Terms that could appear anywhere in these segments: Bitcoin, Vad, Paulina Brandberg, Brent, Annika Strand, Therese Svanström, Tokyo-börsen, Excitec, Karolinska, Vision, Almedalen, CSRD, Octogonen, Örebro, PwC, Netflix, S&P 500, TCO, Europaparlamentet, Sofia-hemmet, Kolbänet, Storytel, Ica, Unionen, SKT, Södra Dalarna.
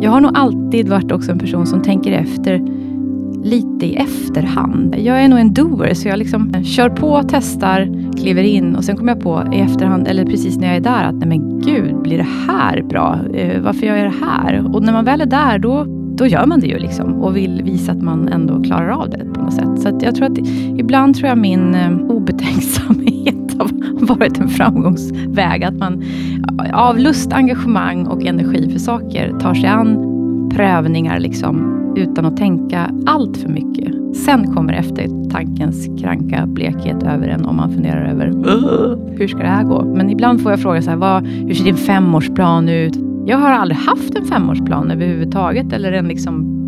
Jag har nog alltid varit också en person som tänker efter lite i efterhand. Jag är nog en doer, så jag liksom kör på, testar, kliver in och sen kommer jag på i efterhand, eller precis när jag är där, att nej men gud, blir det här bra? Varför gör jag det här? Och när man väl är där, då gör man det ju och vill visa att man ändå klarar av det på något sätt. Så att jag tror att ibland tror jag min obetänksamhet har varit en framgångsväg. Att man av lust, engagemang och energi för saker tar sig an prövningar utan att tänka allt för mycket. Sen kommer efter tankens kranka blekhet över en om man funderar över hur ska det här gå? Men ibland får jag fråga så här, hur ser din 5-årsplan ut? Jag har aldrig haft en 5-årsplan överhuvudtaget eller en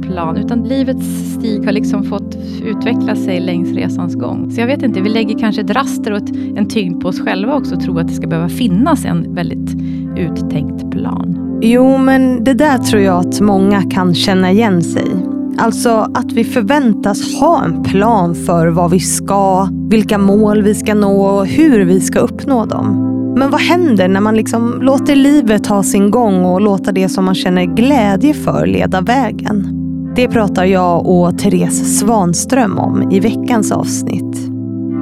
plan, utan livets stig har fått utveckla sig längs resans gång. Så jag vet inte, vi lägger kanske ett raster och en tyngd på oss själva också och tror att det ska behöva finnas en väldigt uttänkt plan. Jo, men det där tror jag att många kan känna igen sig. Alltså att vi förväntas ha en plan för vad vi ska, vilka mål vi ska nå och hur vi ska uppnå dem. Men vad händer när man låter livet ha sin gång och låter det som man känner glädje för leda vägen? Det pratar jag och Therese Svanström om i veckans avsnitt.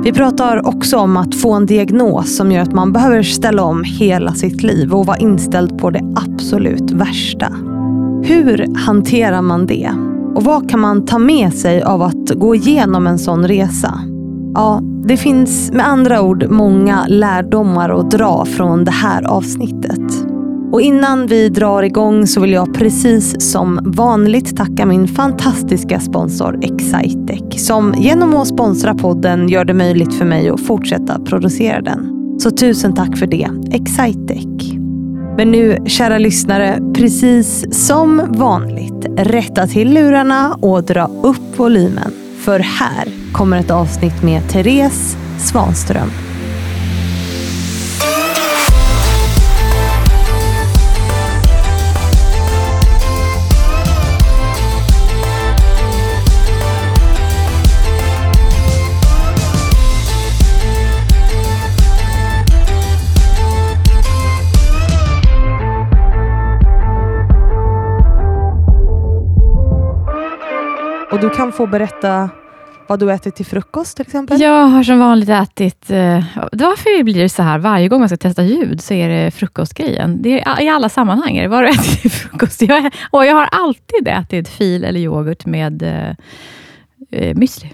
Vi pratar också om att få en diagnos som gör att man behöver ställa om hela sitt liv och vara inställd på det absolut värsta. Hur hanterar man det? Och vad kan man ta med sig av att gå igenom en sån resa? Ja, det finns med andra ord många lärdomar att dra från det här avsnittet. Och innan vi drar igång så vill jag precis som vanligt tacka min fantastiska sponsor Excitec, som genom att sponsra podden gör det möjligt för mig att fortsätta producera den. Så tusen tack för det, Excitec. Men nu, kära lyssnare, precis som vanligt, rätta till lurarna och dra upp volymen. För här kommer ett avsnitt med Therese Svanström. Och du kan få berätta vad du ätit till frukost till exempel? Jag har som vanligt ätit... Varför blir det så här? Varje gång man ska testa ljud så är det frukostgrejen. Det är i alla sammanhang. Vad har du ätit till frukost? Jag har alltid ätit fil eller yoghurt med müsli.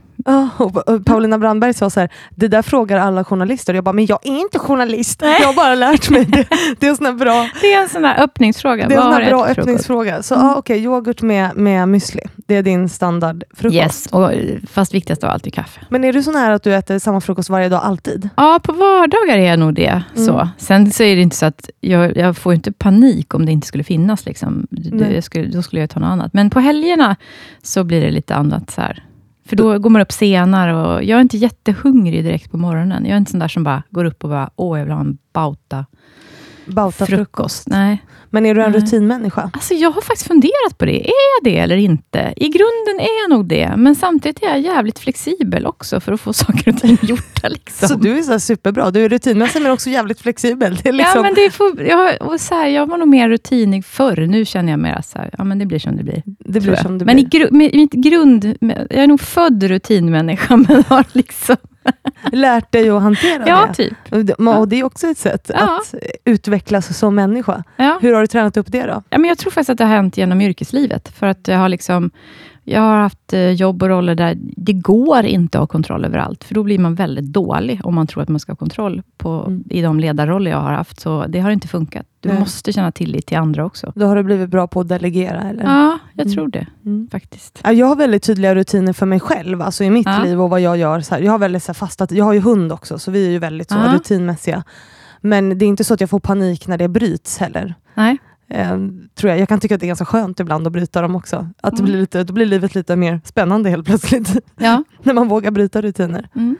Och Paulina Brandberg sa så här: det där frågar alla journalister. Jag bara, men jag är inte journalist. Nej. Jag har bara lärt mig det. Det är en sån här bra... Det är en sån här öppningsfråga. Det är en sån här bra öppningsfråga. Så okej, yoghurt med müsli. Det är din standardfrukost. Yes, och fast viktigast av allt är kaffe. Men är du sån här att du äter samma frukost varje dag alltid? Ja, på vardagar är jag nog det. Så. Sen så är det inte så att jag får inte panik om det inte skulle finnas. Då skulle jag ta något annat. Men på helgerna så blir det lite annat så här. För då går man upp senare och jag är inte jättehungrig direkt på morgonen. Jag är inte sån där som bara går upp och bara, jag vill ha en bauta frukost. Nej. Men är du en rutinmänniska? Alltså jag har faktiskt funderat på det. Är jag det eller inte? I grunden är jag nog det. Men samtidigt är jag jävligt flexibel också för att få saker och ting gjorda. Så du är så superbra. Du är rutinmässig men också jävligt flexibel. Det är Ja, men det jag var nog mer rutinig förr. Nu känner jag mer så här, men det blir som det blir. Det blir som det blir. Men jag är nog född rutinmänniska men har lärt dig att hantera det. Och det är också ett sätt att utvecklas som människa. Ja. Hur har du tränat upp det då? Ja, men jag tror faktiskt att det har hänt genom yrkeslivet. För att jag har jag har haft jobb och roller där det går inte att ha kontroll över allt. För då blir man väldigt dålig om man tror att man ska ha kontroll i de ledarroller jag har haft. Så det har inte funkat. Du måste känna tillit till andra också. Då har du blivit bra på att delegera, eller? Ja, jag tror det faktiskt. Jag har väldigt tydliga rutiner för mig själv, alltså i mitt liv och vad jag gör. Så här, jag har väldigt fastat, jag har ju hund också, så vi är ju väldigt så rutinmässiga. Men det är inte så att jag får panik när det bryts heller. Nej. Tror jag kan tycka att det är ganska skönt ibland att bryta dem också. Att det blir då blir livet lite mer spännande helt plötsligt. Ja. När man vågar bryta rutiner. Mm.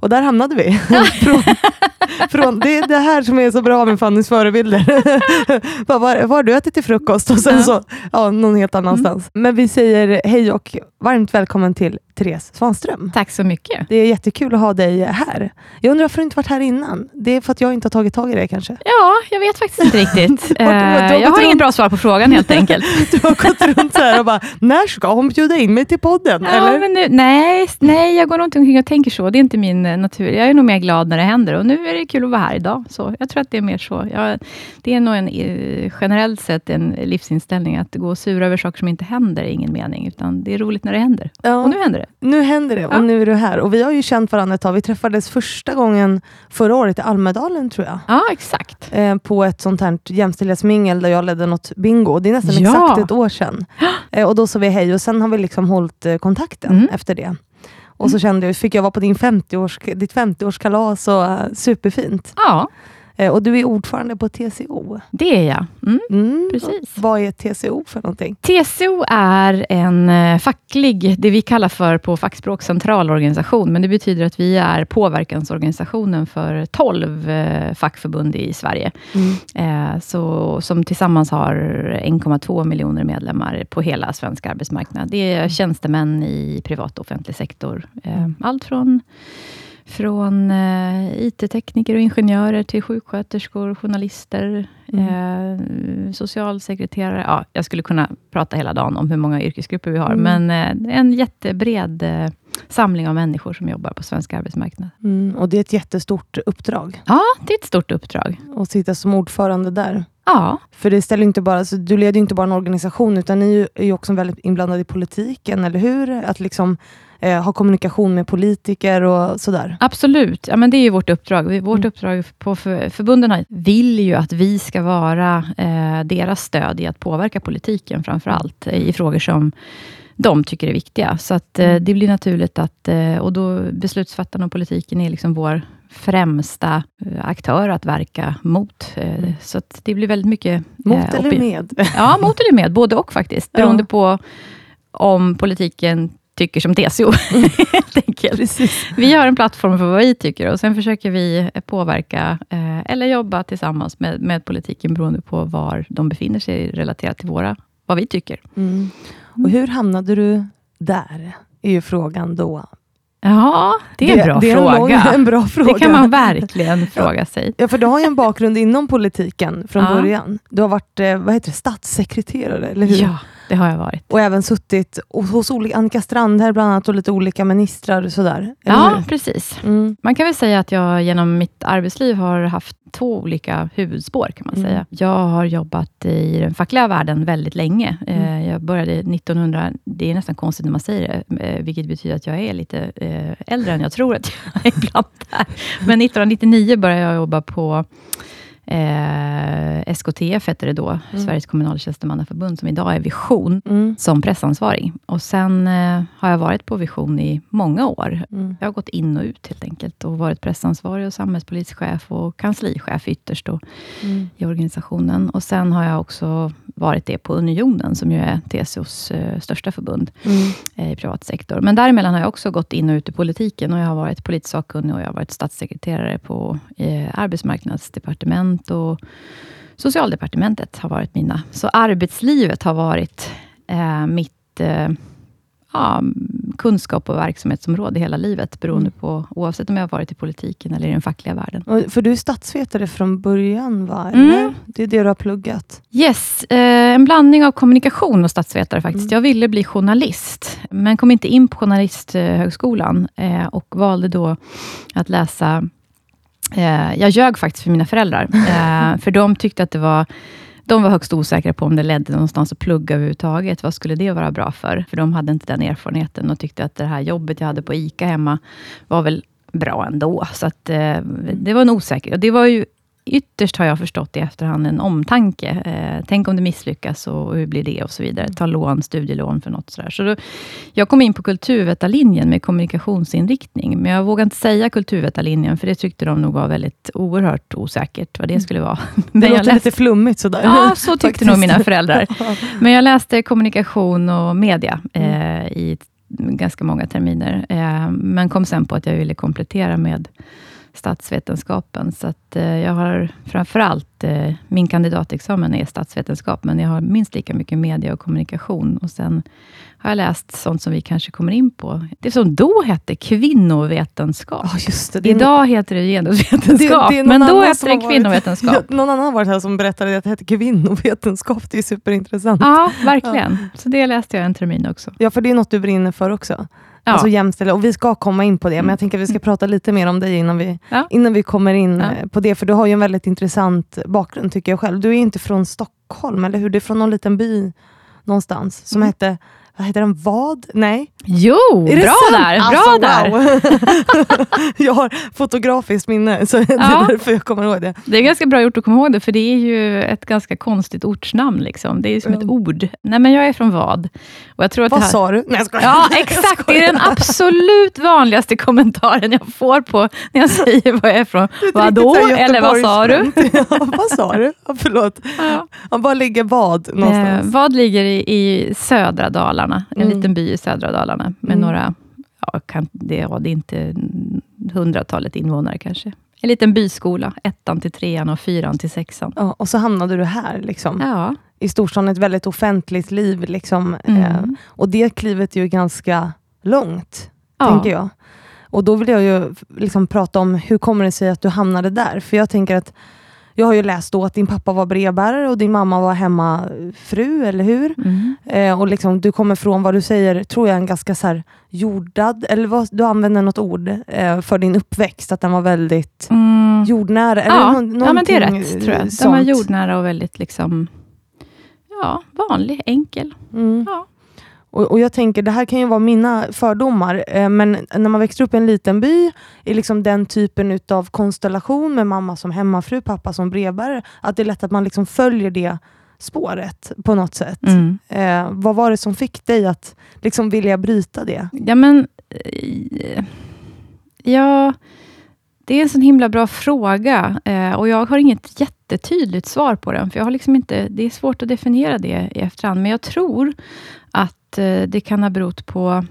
Och där hamnade vi. Det är det här som är så bra med Fannys förebilder. Vad har du ätit till frukost? Och sen någon helt annanstans. Men vi säger hej och varmt välkommen till Therese Svanström. Tack så mycket. Det är jättekul att ha dig här. Jag undrar varför du inte varit här innan. Det är för att jag inte har tagit tag i det kanske. Ja, jag vet faktiskt inte riktigt. Jag har inget bra svar på frågan helt enkelt. Du har gått runt så här och bara, när ska hon bjuda in mig till podden? Ja, eller? Men nu, nej, jag går inte omkring och tänker så. Det är inte min natur. Jag är nog mer glad när det händer. Och nu är det kul att vara här idag. Så jag tror att det är mer så. Det är nog generellt sett en livsinställning. Att gå och sura över saker som inte händer är ingen mening. Utan det är roligt när det händer. Ja. Och nu händer det. Nu händer det och nu är du här. Och vi har ju känt varandra ett tag. Vi träffades första gången förra året i Almedalen tror jag. Ja, exakt. På ett sånt här jämställdhetsmingel där jag ledde något bingo. Det är nästan exakt ett år sedan. Och då sa vi hej och sen har vi liksom hållit kontakten efter det. Och så kände jag, fick jag vara på ditt 50-årskalas och superfint. Ja. Och du är ordförande på TCO. Det är jag. Precis. Vad är TCO för någonting? TCO är en facklig, det vi kallar för på fackspråk centralorganisation. Men det betyder att vi är påverkansorganisationen för 12 fackförbund i Sverige. Så, som tillsammans har 1,2 miljoner medlemmar på hela svenska arbetsmarknaden. Det är tjänstemän i privat och offentlig sektor. Allt från IT-tekniker och ingenjörer till sjuksköterskor, journalister, socialsekreterare. Ja, jag skulle kunna prata hela dagen om hur många yrkesgrupper vi har. Men en jättebred samling av människor som jobbar på svenska arbetsmarknaden. Och det är ett jättestort uppdrag. Ja, det är ett stort uppdrag. Och sitta som ordförande där. Ja. För det ställer inte bara, så du leder ju inte bara en organisation utan ni är ju också väldigt inblandade i politiken, eller hur? Att liksom ha kommunikation med politiker och sådär. Absolut, ja, men det är ju vårt uppdrag. Vårt uppdrag på förbunden vill ju att vi ska vara deras stöd i att påverka politiken framförallt i frågor som de tycker är viktiga. Så att det blir naturligt att, och då beslutsfattarna och politiken är liksom vår främsta aktör att verka mot. Så att det blir väldigt mycket... Mot eller med? Ja, mot eller med. Både och faktiskt. Beroende på om politiken tycker som TCO. Helt enkelt. Precis. Vi har en plattform för vad vi tycker och sen försöker vi påverka eller jobba tillsammans med politiken beroende på var de befinner sig relaterat till vad vi tycker. Och hur hamnade du där? Är ju frågan då. Ja, det är en bra fråga. Det kan man verkligen fråga sig. Ja, för du har ju en bakgrund inom politiken från början. Du har varit, statssekreterare, eller hur? Ja, det har jag varit. Och även suttit hos olika Annika Strand här bland annat och lite olika ministrar och sådär. Ja, precis. Man kan väl säga att jag genom mitt arbetsliv har haft 2 olika huvudspår kan man säga. Jag har jobbat i den fackliga världen väldigt länge. Jag började 1900, det är nästan konstigt när man säger det, vilket betyder att jag är lite äldre än jag tror att jag är ibland där. Men 1999 började jag jobba på SKT heter det då, Sveriges kommunaltjänstemannaförbund som idag är Vision, som pressansvarig. Och sen har jag varit på Vision i många år. Jag har gått in och ut helt enkelt och varit pressansvarig och samhällspolitisk chef och kanslichef ytterst då, i organisationen. Och sen har jag också varit det på Unionen som ju är TCOs största förbund i privat sektor. Men däremellan har jag också gått in och ut i politiken och jag har varit politisk sakkunnig och jag har varit statssekreterare på arbetsmarknadsdepartementet och socialdepartementet har varit mina. Så arbetslivet har varit mitt kunskap och verksamhetsområde hela livet beroende på, oavsett om jag har varit i politiken eller i den fackliga världen. Och för du är statsvetare från början, va? Det är det du har pluggat. Yes, en blandning av kommunikation och statsvetare faktiskt. Jag ville bli journalist men kom inte in på journalisthögskolan och valde då att läsa. Jag ljög faktiskt för mina föräldrar. För de tyckte att de var högst osäkra på om det ledde någonstans att plugga överhuvudtaget. Vad skulle det vara bra för? För de hade inte den erfarenheten och tyckte att det här jobbet jag hade på Ica hemma var väl bra ändå. Så att, det var en osäkerhet. Och det var ju ytterst, har jag förstått i efterhand, en omtanke. Tänk om det misslyckas och hur blir det och så vidare. Ta lån, studielån för något sådär. Så då, jag kom in på kulturvetarlinjen med kommunikationsinriktning. Men jag vågar inte säga kulturvetarlinjen för det tyckte de nog var väldigt oerhört osäkert vad det skulle vara. Men det låter lite flummigt sådär. Ja, så tyckte nog mina föräldrar. Men jag läste kommunikation och media i ganska många terminer. Men kom sen på att jag ville komplettera med statsvetenskapen. Så att jag har framförallt, min kandidatexamen är statsvetenskap, men jag har minst lika mycket media och kommunikation. Och sen har jag läst sånt som vi kanske kommer in på. Det som då hette kvinnovetenskap. Oh, just det. Idag heter det genusvetenskap, det men då hette det kvinnovetenskap. Någon annan har varit här som berättade att det hette kvinnovetenskap. Det är superintressant. Ja, verkligen. Ja. Så det läste jag en termin också. Ja, för det är något du brinner för också. Ja. Alltså jämställda, och vi ska komma in på det, men jag tänker att vi ska prata lite mer om dig innan vi kommer in på det, för du har ju en väldigt intressant bakgrund tycker jag själv. Du är inte från Stockholm, eller hur? Du är från någon liten by någonstans som hette, vad heter den? Vad? Nej. Jo, bra där. Wow. Jag har fotografiskt minne, så det är därför jag kommer ihåg det. Det är ganska bra gjort att komma ihåg det, för det är ju ett ganska konstigt ortsnamn liksom. Det är ju som ett ord. Nej, men jag är från Vad. Och jag tror att vad det här... sa du? Nej, jag skojar. Ja, exakt. Det är den absolut vanligaste kommentaren jag får på när jag säger vad jag är från. Vadå? Eller vad sa du? Vad sa du? Ja, förlåt. Ja. Var ligger Vad någonstans? Vad ligger i Södra Dalarna. En liten by i Södra Dalarna med några, det är inte 100-talet invånare kanske. En liten byskola, 1:an till 3:an och 4:an till 6:an. Ja, och så hamnade du här liksom. Ja. I storstan ett väldigt offentligt liv liksom. Och det klivet är ju ganska långt, tänker jag. Och då vill jag ju liksom prata om hur kommer det sig att du hamnade där? För jag tänker att jag har ju läst då att din pappa var brevbärare och din mamma var hemmafru, eller hur? Mm. Och liksom, du kommer från vad du säger, tror jag, en ganska så här jordad, eller vad, du använder något ord för din uppväxt, att den var väldigt jordnära. Eller ja, men det är rätt, tror jag. Den var jordnära och väldigt liksom, vanlig, enkel. Mm. Ja. Och jag tänker, det här kan ju vara mina fördomar, men när man växer upp i en liten by är liksom den typen av konstellation med mamma som hemmafru, pappa som brevbärare, att det är lätt att man liksom följer det spåret på något sätt. Vad var det som fick dig att liksom vilja bryta det? Det är en sån himla bra fråga och jag har inget jättetydligt svar på den, för jag har liksom inte, det är svårt att definiera det i efterhand, men jag tror att det kan ha berott på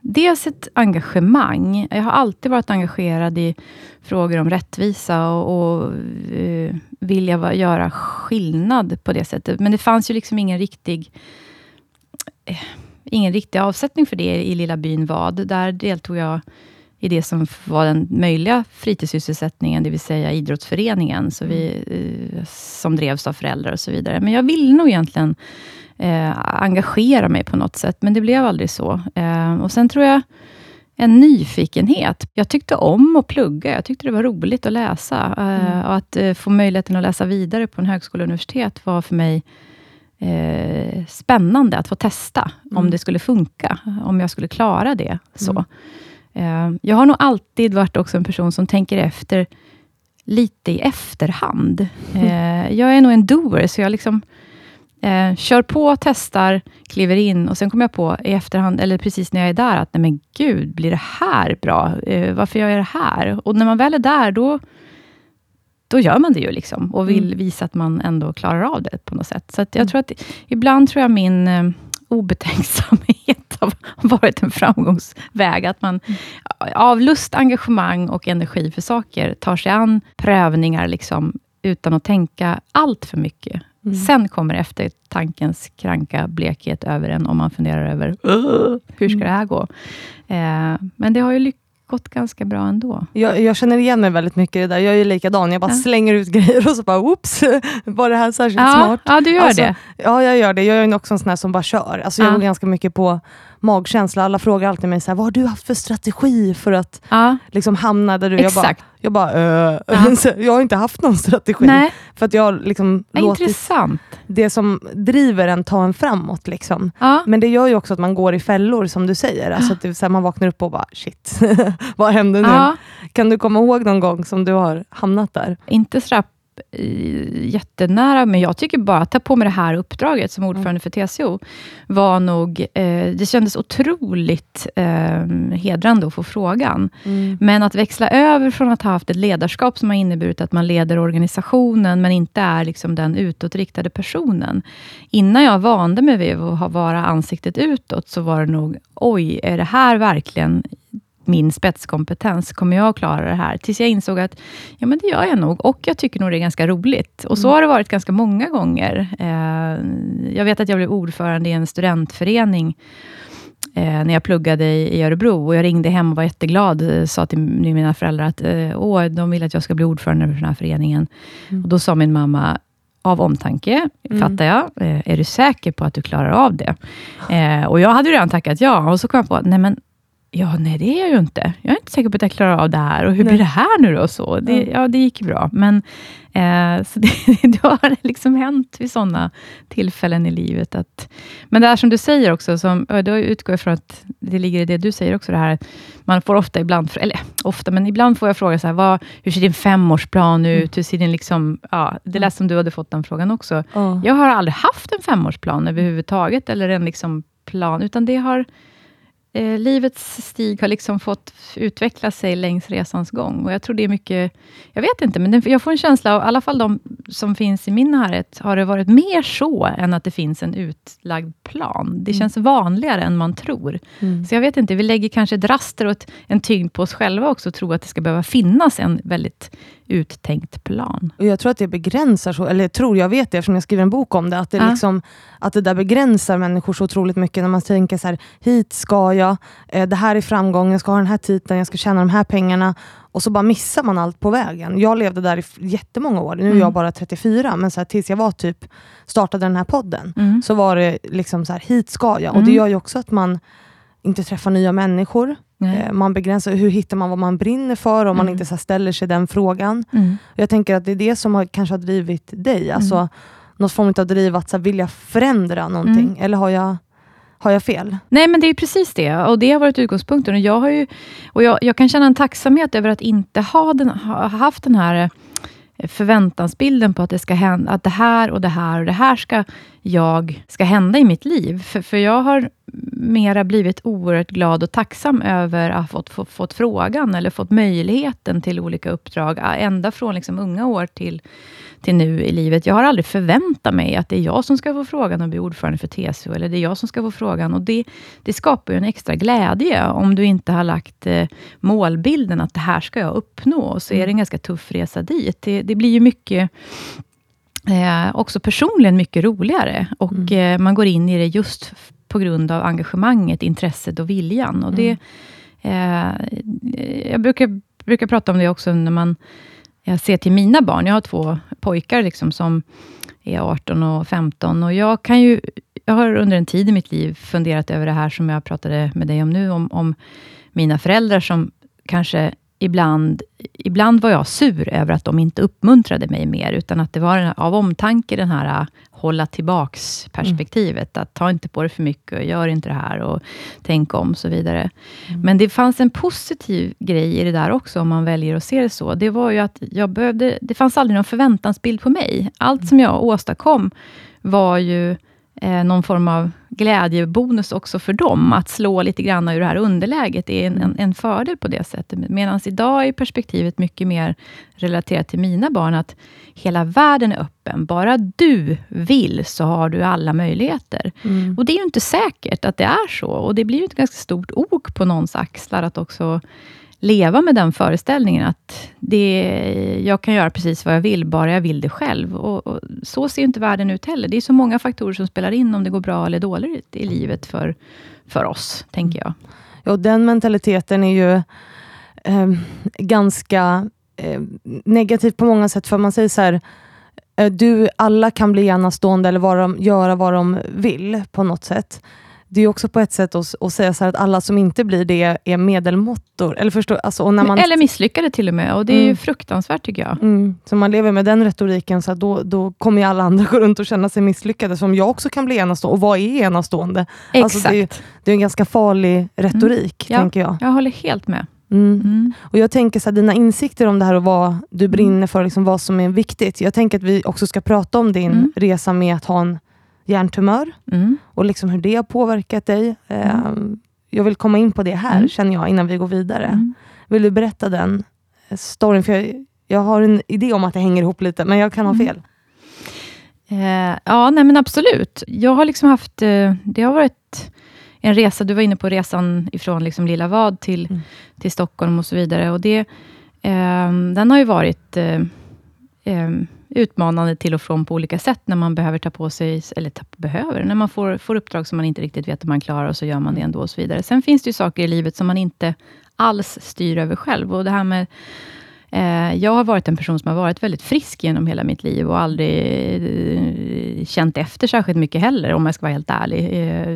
dels ett engagemang. Jag har alltid varit engagerad i frågor om rättvisa och vilja göra skillnad på det sättet, men det fanns ju liksom ingen riktig avsättning för det i lilla byn Vad. Där deltog jag i det som var den möjliga fritidssysselsättningen, det vill säga idrottsföreningen, så vi som drevs av föräldrar och så vidare. Men jag ville nog egentligen engagera mig på något sätt, men det blev aldrig så. Och sen tror jag en nyfikenhet. Jag tyckte om att plugga, jag tyckte det var roligt att läsa. Och att få möjligheten att läsa vidare på en högskola och universitet var för mig spännande att få testa om det skulle funka, om jag skulle klara det. Så. Jag har nog alltid varit också en person som tänker efter lite i efterhand. Jag är nog en doer, så jag liksom kör på, testar, kliver in och sen kommer jag på i efterhand, eller precis när jag är där, att nej men gud, blir det här bra? Varför gör jag det här? Och när man väl är där, då gör man det ju liksom och vill visa att man ändå klarar av det på något sätt. Så att jag tror att ibland tror jag min obetänksamhet har varit en framgångsväg, att man av lust, engagemang och energi för saker tar sig an prövningar liksom utan att tänka allt för mycket. Sen kommer efter tankens kranka blekhet över en om man funderar över hur ska det här gå? Men det har ju gått ganska bra ändå. Jag känner igen mig väldigt mycket i det där. Jag är ju likadan. Jag bara slänger ut grejer och så bara, oops, var det här särskilt smart? Ja, du gör det. Ja, jag gör det. Jag är också en sån här som bara kör. Alltså jag går ganska mycket på magkänsla. Alla frågar alltid mig så här, vad har du haft för strategi för att liksom hamna där du... Exakt. Jag har inte haft någon strategi. Nej. För att jag har liksom låtit intressant. Det som driver en ta en framåt liksom. Men det gör ju också att man går i fällor som du säger. Alltså att det är så här, man vaknar upp och bara shit, vad hände nu? Kan du komma ihåg någon gång som du har hamnat där? Inte så jättenära, men jag tycker bara att ta på mig det här uppdraget som ordförande för TCO var nog, det kändes otroligt hedrande att få frågan. Men att växla över från att ha haft ett ledarskap som har inneburit att man leder organisationen men inte är liksom den utåtriktade personen. Innan jag vande mig vid att vara ansiktet utåt så var det nog, oj, är det här verkligen min spetskompetens, kommer jag att klara det här? Tills jag insåg att ja, men det gör jag nog, och jag tycker nog det är ganska roligt. Och så har det varit ganska många gånger. Jag vet att jag blev ordförande i en studentförening när jag pluggade i Örebro, och jag ringde hem och var jätteglad, sa till mina föräldrar att de vill att jag ska bli ordförande för den här föreningen. Och då sa min mamma, av omtanke, fattar jag, är du säker på att du klarar av det? Och jag hade ju redan tackat ja, och så kom jag på, nej det är jag ju inte. Jag är inte säker på att jag klarar av det här, och hur blir det här nu då? Så? Det gick ju bra, men så det har liksom hänt vid sådana tillfällen i livet. Men det här som du säger också, då utgår jag från att det ligger i det du säger också, det här, man får ibland får jag fråga så här, hur ser din 5-årsplan ut? Hur ser din det lät som du hade fått den frågan också. Jag har aldrig haft en 5-årsplan överhuvudtaget, eller en plan, utan det har livets stig har fått utveckla sig längs resans gång. Och jag tror det är mycket, jag vet inte, men jag får en känsla av, i alla fall de som finns i min närhet, har det varit mer så än att det finns en utlagd plan. Det känns vanligare än man tror. Så jag vet inte, vi lägger kanske draster och en tyngd på oss själva också, och tror att det ska behöva finnas en väldigt uttänkt plan. Och jag tror att det begränsar så, eller jag vet det eftersom jag skriver en bok om det, att det att det där begränsar människor så otroligt mycket, när man tänker så här, hit ska jag, det här är framgång, jag ska ha den här titeln, jag ska tjäna de här pengarna, och så bara missar man allt på vägen. Jag levde där i jättemånga år, nu är jag bara 34, men så här, tills jag var startade den här podden, så var det så här, hit ska jag, och det gör ju också att man inte träffar nya människor. Nej. Man begränsar, hur hittar man vad man brinner för, om man inte så ställer sig den frågan. Jag tänker att det är det som kanske har drivit dig, alltså någon form av driv att vill jag förändra någonting, eller har jag fel? Nej, men det är precis det, och det har varit utgångspunkten, och jag kan känna en tacksamhet över att inte ha haft den här förväntansbilden på att det ska hända, att det här och det här och det här ska hända i mitt liv. För jag har mera blivit oerhört glad och tacksam över att ha fått frågan eller fått möjligheten till olika uppdrag, ända från unga år till nu i livet. Jag har aldrig förväntat mig att det är jag som ska få frågan att bli ordförande för TCO, eller det är jag som ska få frågan, och det skapar ju en extra glädje om du inte har lagt målbilden att det här ska jag uppnå, och så är det en ganska tuff resa dit. Det blir ju mycket också personligen mycket roligare, och man går in i det just på grund av engagemanget, intresset och viljan, och det jag brukar prata om det också när jag ser till mina barn. Jag har 2 pojkar som är 18 och 15, och jag har under en tid i mitt liv funderat över det här som jag pratade med dig om nu, om mina föräldrar som kanske ibland var jag sur över att de inte uppmuntrade mig mer, utan att det var av omtanke, den här hålla tillbaks perspektivet, att ta inte på det för mycket och gör inte det här och tänk om och så vidare. Men det fanns en positiv grej i det där också, om man väljer att se det så. Det var ju att det fanns aldrig någon förväntansbild på mig. Allt som jag åstadkom var ju någon form av glädjebonus också för dem, att slå lite grann ur det här underläget är en fördel på det sättet. Medan idag är perspektivet mycket mer relaterat till mina barn, att hela världen är öppen, bara du vill så har du alla möjligheter. Och det är ju inte säkert att det är så, och det blir ju ett ganska stort ok på någons axlar att också leva med den föreställningen att jag kan göra precis vad jag vill, bara jag vill det själv. Och så ser inte världen ut heller. Det är så många faktorer som spelar in om det går bra eller dåligt i livet för oss, tänker jag. Ja, den mentaliteten är ju ganska negativ på många sätt, för man säger så här, alla kan bli enastående eller göra vad de vill på något sätt. Det är också på ett sätt att säga så här att alla som inte blir det är medelmåttor. Eller, eller misslyckade till och med. Och det är ju fruktansvärt, tycker jag. Så man lever med den retoriken, så då kommer ju alla andra gå runt och känna sig misslyckade. Som jag också kan bli enastående. Och vad är enastående? Exakt. Alltså, det är en ganska farlig retorik, tänker jag. Jag håller helt med. Och jag tänker så här, dina insikter om det här och vad du brinner för, vad som är viktigt. Jag tänker att vi också ska prata om din resa med att ha en hjärntumör och hur det har påverkat dig. Jag vill komma in på det här, känner jag, innan vi går vidare. Vill du berätta den storyn? För jag har en idé om att det hänger ihop lite, men jag kan ha fel. Ja, nej men absolut. Jag har haft, det har varit en resa. Du var inne på resan ifrån liksom Lilla Vad till Stockholm och så vidare. Och det, den har ju varit utmanande till och från på olika sätt när man behöver ta på sig, eller när man får uppdrag som man inte riktigt vet om man klarar och så gör man det ändå och så vidare. Sen finns det ju saker i livet som man inte alls styr över själv. Och det här med jag har varit en person som har varit väldigt frisk genom hela mitt liv och aldrig känt efter särskilt mycket heller, om jag ska vara helt ärlig,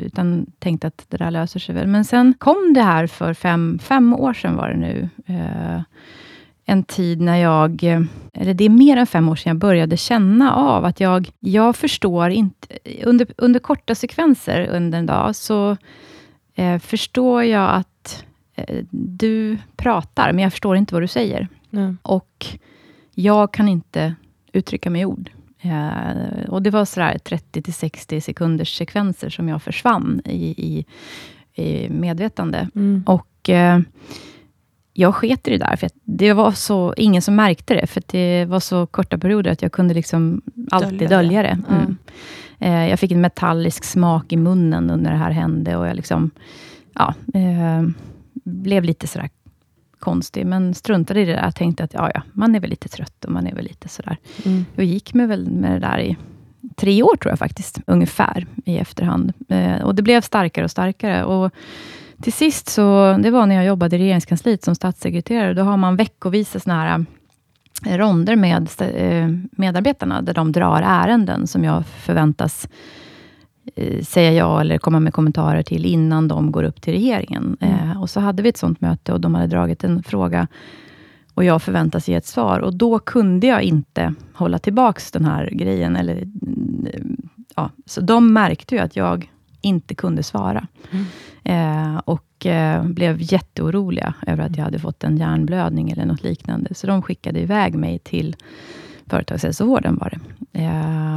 utan tänkt att det där löser sig väl. Men sen kom det här för fem år sedan var det nu, en tid när jag, eller det är mer än 5 år sedan jag började känna av att jag förstår inte, under korta sekvenser under en dag så förstår jag att du pratar, men jag förstår inte vad du säger. Mm. Och jag kan inte uttrycka mig i ord. Och det var sådär 30-60 sekunders sekvenser som jag försvann i medvetande. Mm. Och jag sket i det där. För det var så, ingen som märkte det. För det var så korta perioder att jag kunde liksom alltid dölja det. Mm. Mm. Jag fick en metallisk smak i munnen när det här hände. Och jag liksom, blev lite sådär konstig, men struntade i det där. Jag tänkte att man är väl lite trött och man är väl lite sådär. Jag gick mig väl med det där i 3 år tror jag faktiskt, ungefär i efterhand. Och det blev starkare och starkare. Och till sist så, det var när jag jobbade i regeringskansliet som statssekreterare. Då har man veckovisa såna här ronder med medarbetarna där de drar ärenden som jag förväntas säga ja eller komma med kommentarer till innan de går upp till regeringen. Och så hade vi ett sånt möte och de hade dragit en fråga och jag förväntas ge ett svar. Och då kunde jag inte hålla tillbaks den här grejen. Så de märkte ju att jag inte kunde svara. Och blev jätteoroliga över att jag hade fått en hjärnblödning eller något liknande. Så de skickade iväg mig till företagshälsovården var det.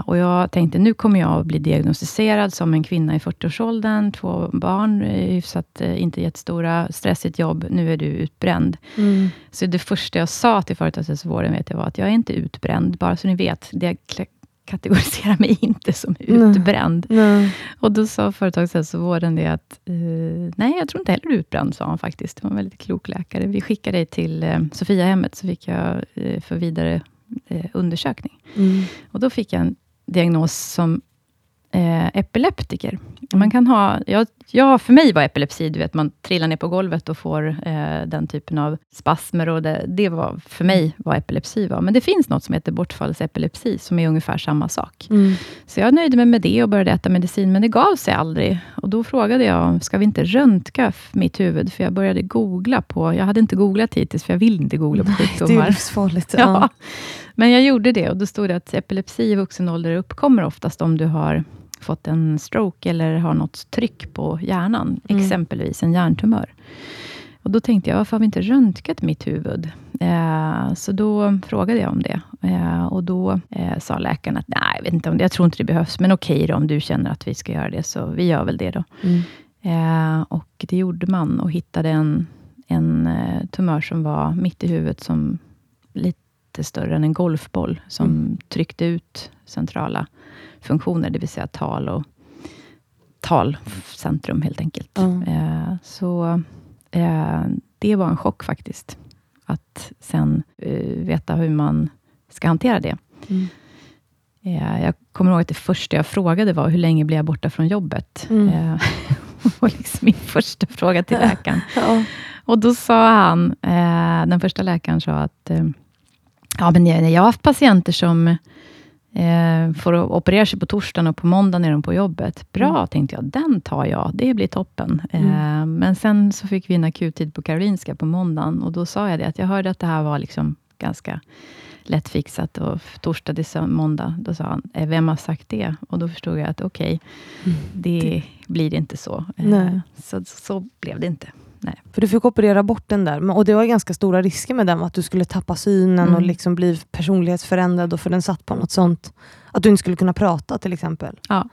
Och jag tänkte, nu kommer jag att bli diagnostiserad som en kvinna i 40-årsåldern. 2 barn, hyfsat inte jättestora, stressigt jobb. Nu är du utbränd. Så det första jag sa till företagshälsovården var att jag är inte utbränd. Bara så ni vet, jag kategoriserar mig inte som utbränd. Nej. Och då sa företagshälsovården det att nej, jag tror inte heller du är utbränd, sa han faktiskt. Det var en väldigt klok läkare. Vi skickade dig till Sofia-hemmet så fick jag för vidare undersökning. Och då fick jag en diagnos som epileptiker. Man kan ha, för mig var epilepsi, du vet, man trillar ner på golvet och får den typen av spasmer och det var för mig vad epilepsi var. Men det finns något som heter bortfallsepilepsi som är ungefär samma sak. Så jag nöjde mig med det och började äta medicin, men det gav sig aldrig. Och då frågade jag, ska vi inte röntga mitt huvud? För jag började googla på, jag hade inte googlat hittills för jag vill inte googla på sjukdomar. Det är livsfarligt. Ja. Men jag gjorde det och då stod det att epilepsi i vuxen ålder uppkommer oftast om du har fått en stroke eller har något tryck på hjärnan. Exempelvis en hjärntumör. Och då tänkte jag, varför har vi inte röntgat mitt huvud? Så då frågade jag om det. Och då sa läkaren att nej, jag vet inte om det. Jag tror inte det behövs. Men okej då, om du känner att vi ska göra det så vi gör väl det då. Och det gjorde man och hittade en tumör som var mitt i huvudet som lite större än en golfboll som tryckte ut centrala funktioner, det vill säga tal och talcentrum helt enkelt. Det var en chock faktiskt att sen veta hur man ska hantera det. Jag kommer ihåg att det första jag frågade var hur länge blev jag borta från jobbet? Det var liksom min första fråga till läkaren. Och då sa han, den första läkaren sa att men jag har haft patienter som får operera sig på torsdagen och på måndagen är de på jobbet. Bra, tänkte jag. Den tar jag. Det blir toppen. Men sen så fick vi en akuttid på Karolinska på måndagen. Och då sa jag det att jag hörde att det här var liksom ganska lättfixat. Och torsdag till måndag. Då sa han, vem har sagt det? Och då förstod jag att det blir inte så. Så blev det inte. Nej. För du fick operera bort den där. Och det var ganska stora risker med den. Att du skulle tappa synen och liksom bli personlighetsförändrad. Och för den satt på något sånt. Att du inte skulle kunna prata till exempel. Ja.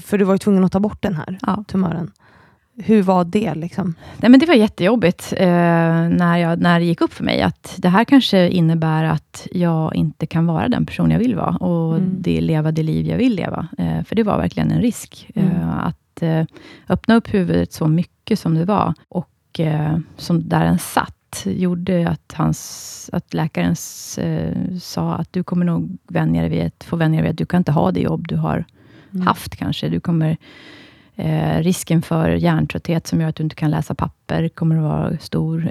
För du var ju tvungen att ta bort den här tumören. Hur var det liksom? Nej, men det var jättejobbigt när det gick upp för mig. Att det här kanske innebär att jag inte kan vara den person jag vill vara. Och leva det liv jag vill leva. För det var verkligen en risk. Att inte öppna upp huvudet så mycket som det var. Och som där den satt gjorde att läkaren sa att du kommer nog få vänja dig vid att du kan inte ha det jobb du har haft kanske. Du kommer... risken för hjärntrötthet som gör att du inte kan läsa papper kommer att vara stor.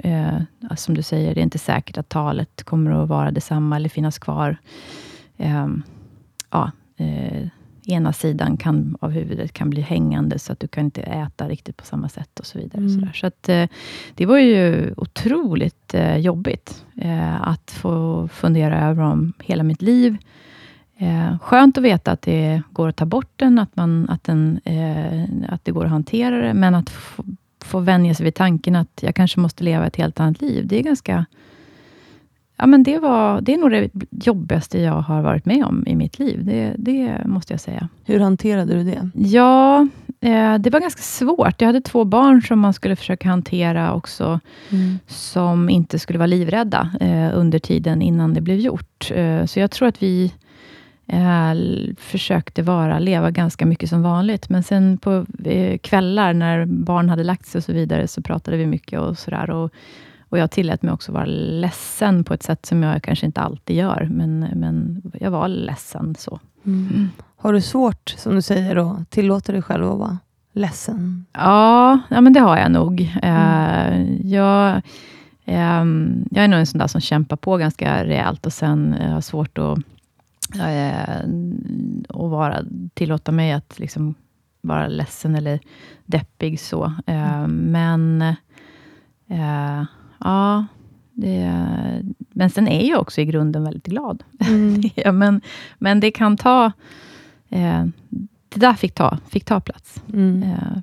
Som du säger, det är inte säkert att talet kommer att vara detsamma eller finnas kvar. Ena sidan av huvudet kan bli hängande så att du kan inte äta riktigt på samma sätt och så vidare. Och sådär. Så att, det var ju otroligt jobbigt att få fundera över om hela mitt liv. Skönt att veta att det går att ta bort den, att det går att hantera det, men att få vänja sig vid tanken att jag kanske måste leva ett helt annat liv. Det är ganska... Ja, men det är nog det jobbigaste jag har varit med om i mitt liv. Det måste jag säga. Hur hanterade du det? Ja, det var ganska svårt. Jag hade 2 barn som man skulle försöka hantera också. Mm. Som inte skulle vara livrädda under tiden innan det blev gjort. Så jag tror att vi... försökte leva ganska mycket som vanligt. Men sen på kvällar när barn hade lagt sig och så vidare så pratade vi mycket och sådär. Och jag tillät mig också vara ledsen på ett sätt som jag kanske inte alltid gör. Men jag var ledsen så. Mm. Har du svårt, som du säger då, tillåter dig själv att vara ledsen? Ja men det har jag nog. Jag är nog en sån där som kämpar på ganska rejält och sen har svårt att och tillåta mig att liksom vara ledsen eller deppig så. Men sen är jag också i grunden väldigt glad. Men det kan ta... det där fick ta plats.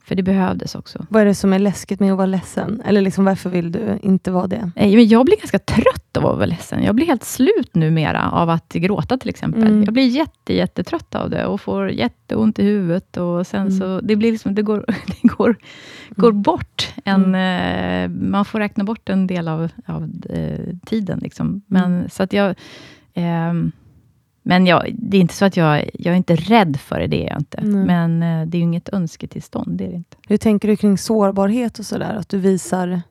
För det behövdes också. Vad är det som är läskigt med att vara ledsen? Eller liksom, varför vill du inte vara det? Jag blir ganska trött av att vara ledsen. Jag blir helt slut numera av att gråta till exempel. Jag blir jättetrött av det. Och får jätteont i huvudet. Och sen så, det blir liksom, det går bort. Man får räkna bort en del av tiden liksom. Men så att jag... det är inte så att jag är inte rädd för det, det är jag inte. Nej. Men det är ju inget önsketillstånd, det är det inte. Hur tänker du kring sårbarhet och sådär? Att du visar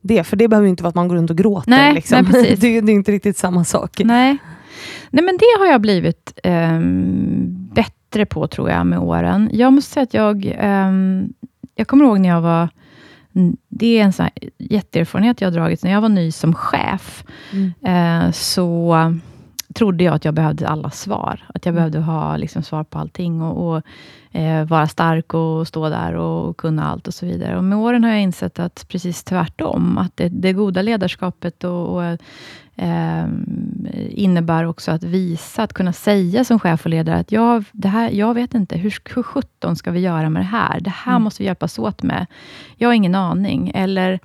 det? För det behöver ju inte vara att man går runt och gråter. Nej, liksom. Nej, precis. Det är inte riktigt samma sak. Nej, men det har jag blivit bättre på tror jag med åren. Jag måste säga att jag kommer ihåg när jag var... Det är en sån här jätteerfarenhet jag har dragit. När jag var ny som chef så... trodde jag att jag behövde alla svar. Att jag behövde ha liksom svar på allting. Och vara stark och stå där och kunna allt och så vidare. Och med åren har jag insett att precis tvärtom. Att det goda ledarskapet och innebär också att visa. Att kunna säga som chef och ledare att jag vet inte. Hur 17 ska vi göra med det här? Det här måste vi hjälpas åt med. Jag har ingen aning. Eller...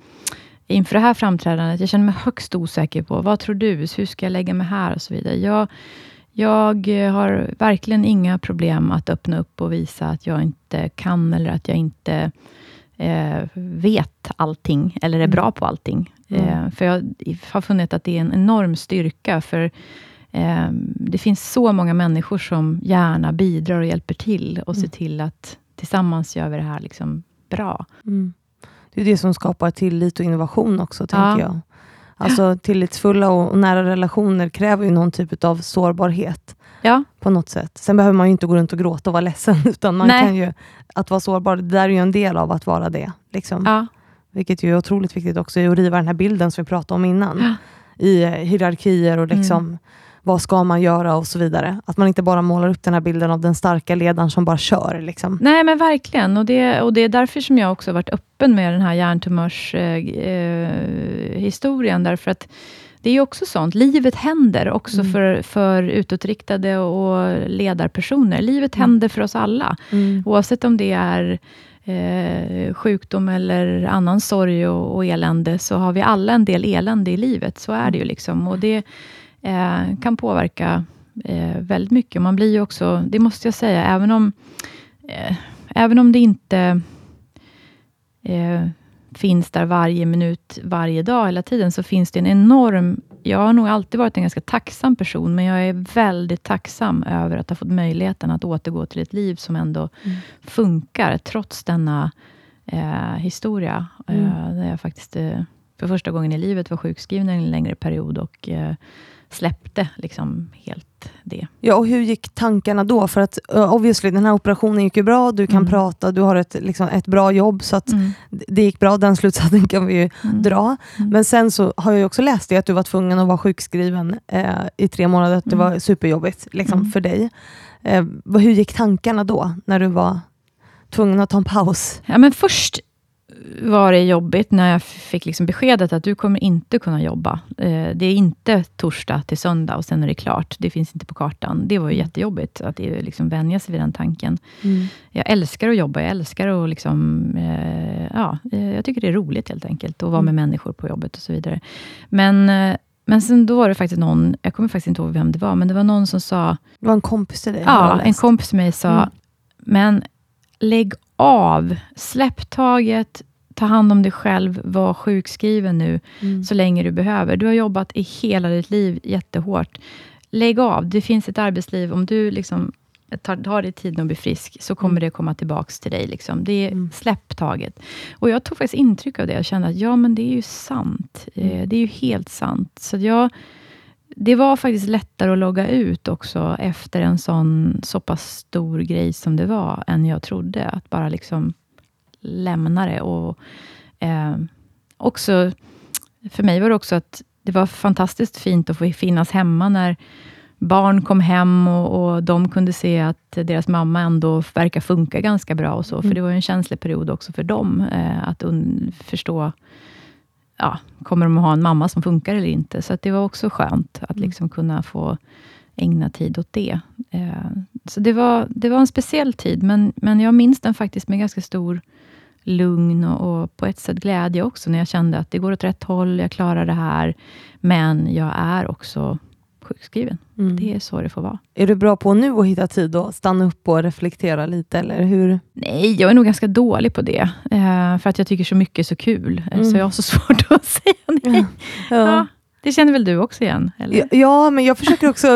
inför det här framträdandet, jag känner mig högst osäker på, vad tror du, hur ska jag lägga mig här och så vidare. Jag har verkligen inga problem att öppna upp och visa att jag inte kan eller att jag inte vet allting eller är bra på allting. För jag har funnit att det är en enorm styrka för det finns så många människor som gärna bidrar och hjälper till och ser till att tillsammans gör vi det här liksom bra. Det är det som skapar tillit och innovation också, tänker jag. Alltså tillitsfulla och nära relationer kräver ju någon typ av sårbarhet på något sätt. Sen behöver man ju inte gå runt och gråta och vara ledsen, utan man kan ju, att vara sårbar, det där är ju en del av att vara det. Liksom. Vilket ju är otroligt viktigt också, att riva den här bilden som vi pratade om innan. I hierarkier och liksom, vad ska man göra och så vidare. Att man inte bara målar upp den här bilden av den starka ledaren som bara kör. Liksom. Nej, men verkligen. Och det är därför som jag också har varit öppen med den här hjärntumörshistorien. Därför att det är ju också sånt. Livet händer också för utåtriktade och ledarpersoner. Livet händer för oss alla. Oavsett om det är sjukdom eller annan sorg och elände, så har vi alla en del elände i livet. Så är det ju liksom. Och det kan påverka väldigt mycket. Man blir ju också, det måste jag säga, även om det inte finns där varje minut, varje dag, hela tiden, så finns det en enorm Jag har nog alltid varit en ganska tacksam person, men jag är väldigt tacksam över att ha fått möjligheten att återgå till ett liv som ändå funkar trots denna historia. Där jag faktiskt för första gången i livet var sjukskriven en längre period och släppte liksom helt det. Ja, och hur gick tankarna då? För att obviously den här operationen gick ju bra, du kan prata, du har ett bra jobb så att det gick bra, den slutsatsen kan vi ju dra. Men sen så har jag ju också läst det att du var tvungen att vara sjukskriven i 3 månader, att det var superjobbigt för dig. Hur gick tankarna då när du var tvungen att ta en paus? Ja, men först var det jobbigt när jag fick beskedet att du kommer inte kunna jobba. Det är inte torsdag till söndag och sen är det klart. Det finns inte på kartan. Det var ju jättejobbigt att vänja sig vid den tanken. Jag älskar att jobba. Jag älskar att jag tycker det är roligt helt enkelt att vara med människor på jobbet och så vidare. Men sen då var det faktiskt någon, jag kommer faktiskt inte ihåg vem det var, men det var någon som sa... Det var en kompis till dig? Ja, en kompis till mig sa, men lägg av, släpp taget, ta hand om dig själv, var sjukskriven nu så länge du behöver. Du har jobbat i hela ditt liv jättehårt. Lägg av, det finns ett arbetsliv. Om du tar dig tiden att bli frisk så kommer det komma tillbaks till dig. Det är släpp taget. Och jag tog faktiskt intryck av det. Jag kände att men det är ju sant. Det är ju helt sant. Så det var faktiskt lättare att logga ut också efter en så pass stor grej som det var än jag trodde. Att bara lämna det. Och också för mig var det också att det var fantastiskt fint att få finnas hemma när barn kom hem och de kunde se att deras mamma ändå verkar funka ganska bra och så. För det var ju en känslig period också för dem att förstå. Ja, kommer de att ha en mamma som funkar eller inte? Så att det var också skönt att kunna få ägna tid åt det. Så det var en speciell tid. Men jag minns den faktiskt med ganska stor lugn och på ett sätt glädje också. När jag kände att det går åt rätt håll, jag klarar det här. Men jag är också sjukskriven. Det är så det får vara. Är du bra på nu att hitta tid och stanna upp och reflektera lite, eller hur? Nej, jag är nog ganska dålig på det. För att jag tycker så mycket är så kul. Så jag har så svårt att säga nej. Ja, det känner väl du också igen? Eller? Ja, men jag försöker också.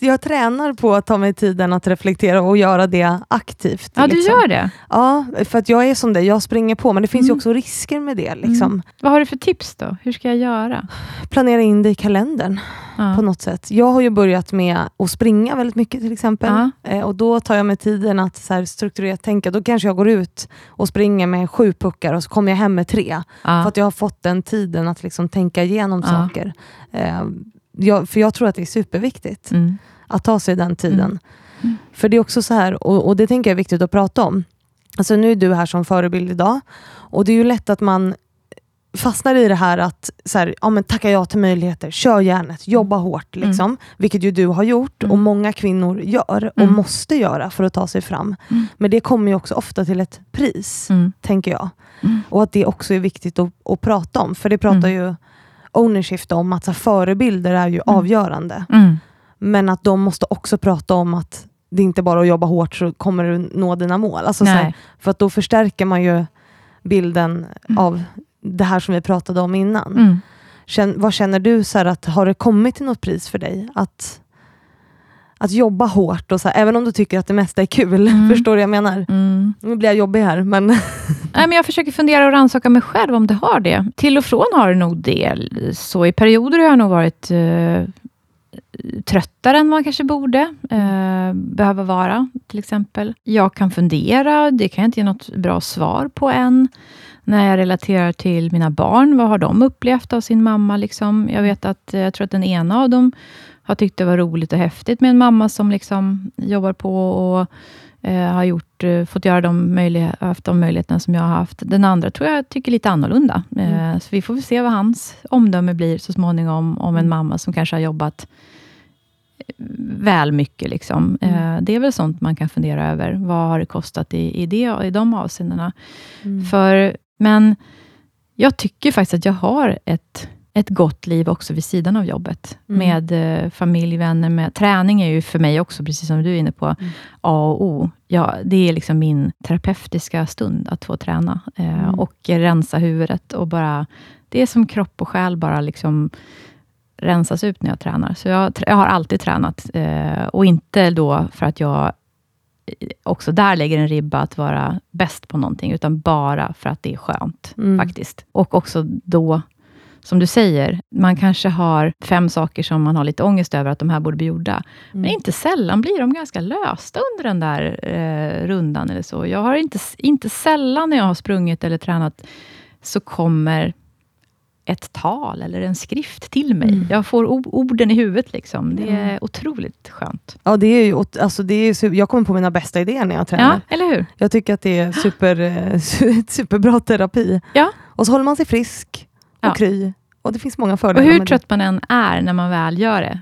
Jag tränar på att ta mig tiden att reflektera och göra det aktivt. Ja, du gör det? Ja, för att jag är som det. Jag springer på, men det finns ju också risker med det. Vad har du för tips då? Hur ska jag göra? Planera in det i kalendern på något sätt. Jag har ju börjat med att springa väldigt mycket till exempel. Och då tar jag mig tiden att så här strukturerat tänka. Då kanske jag går ut och springer med 7 puckar och så kommer jag hem med 3. För att jag har fått den tiden att tänka igenom saker. För jag tror att det är superviktigt att ta sig den tiden. För det är också så här, och det tänker jag är viktigt att prata om. Alltså nu är du här som förebild idag, och det är ju lätt att man fastnar i det här att så här, ja, men tacka ja till möjligheter, kör järnet, jobba hårt vilket ju du har gjort och många kvinnor gör och måste göra för att ta sig fram. Men det kommer ju också ofta till ett pris, tänker jag. Och att det också är viktigt att prata om, för det pratar ju ownership om att så förebilder är ju avgörande. Men att de måste också prata om att det inte bara är att jobba hårt så kommer du nå dina mål. Alltså så här, för att då förstärker man ju bilden av det här som vi pratade om innan. Vad känner du så här, att har det kommit till något pris för dig? Att jobba hårt och så här, även om du tycker att det mesta är kul. Förstår du jag menar? Nu blir jag jobbig här, men... Nej, men jag försöker fundera och rannsaka mig själv om det har det. Till och från har det nog del. Så i perioder har jag nog varit tröttare än man kanske borde behöva vara, till exempel. Jag kan fundera, det kan jag inte ge något bra svar på än. När jag relaterar till mina barn, vad har de upplevt av sin mamma? Jag vet att, jag tror att den ena av dem har tyckt det var roligt och häftigt med en mamma som jobbar på och har haft de möjligheterna som jag har haft. Den andra tror jag tycker lite annorlunda. Så vi får se vad hans omdöme blir så småningom om en mamma som kanske har jobbat väl mycket. Det är väl sånt man kan fundera över. Vad har det kostat i de avseendena? Men jag tycker faktiskt att jag har ett gott liv också vid sidan av jobbet. Med familj, vänner, med träning är ju för mig också, precis som du är inne på, A och O. Ja, det är min terapeutiska stund att få träna. Och rensa huvudet och bara, det är som kropp och själ bara rensas ut när jag tränar. Så jag har alltid tränat. Och inte då för att jag också där lägger en ribba att vara bäst på någonting. Utan bara för att det är skönt faktiskt. Och också då, som du säger, man kanske har 5 saker som man har lite ångest över att de här borde bli gjorda. Men inte sällan blir de ganska lösta under den där rundan eller så. Jag har inte sällan när jag har sprungit eller tränat så kommer ett tal eller en skrift till mig. Jag får orden i huvudet liksom. Det är otroligt skönt. Ja, det är ju, alltså det är, jag kommer på mina bästa idéer när jag tränar. Ja, eller hur? Jag tycker att det är superbra terapi. Ja. Och så håller man sig frisk. Och kry. Och det finns många fördelar. Och hur trött man än är när man väl gör det.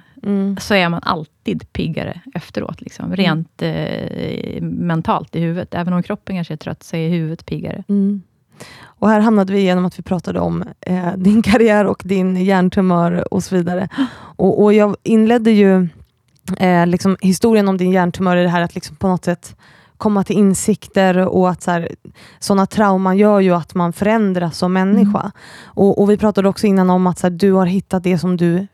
Så är man alltid piggare efteråt. Liksom. Rent mentalt i huvudet. Även om kroppen kanske är trött så är huvudet piggare. Och här hamnade vi igenom att vi pratade om din karriär och din hjärntumör och så vidare. Och jag inledde ju liksom historien om din hjärntumör i det här att liksom på något sätt komma till insikter och att sådana trauman gör ju att man förändras som människa. Och vi pratade också innan om att så här, du har hittat det som du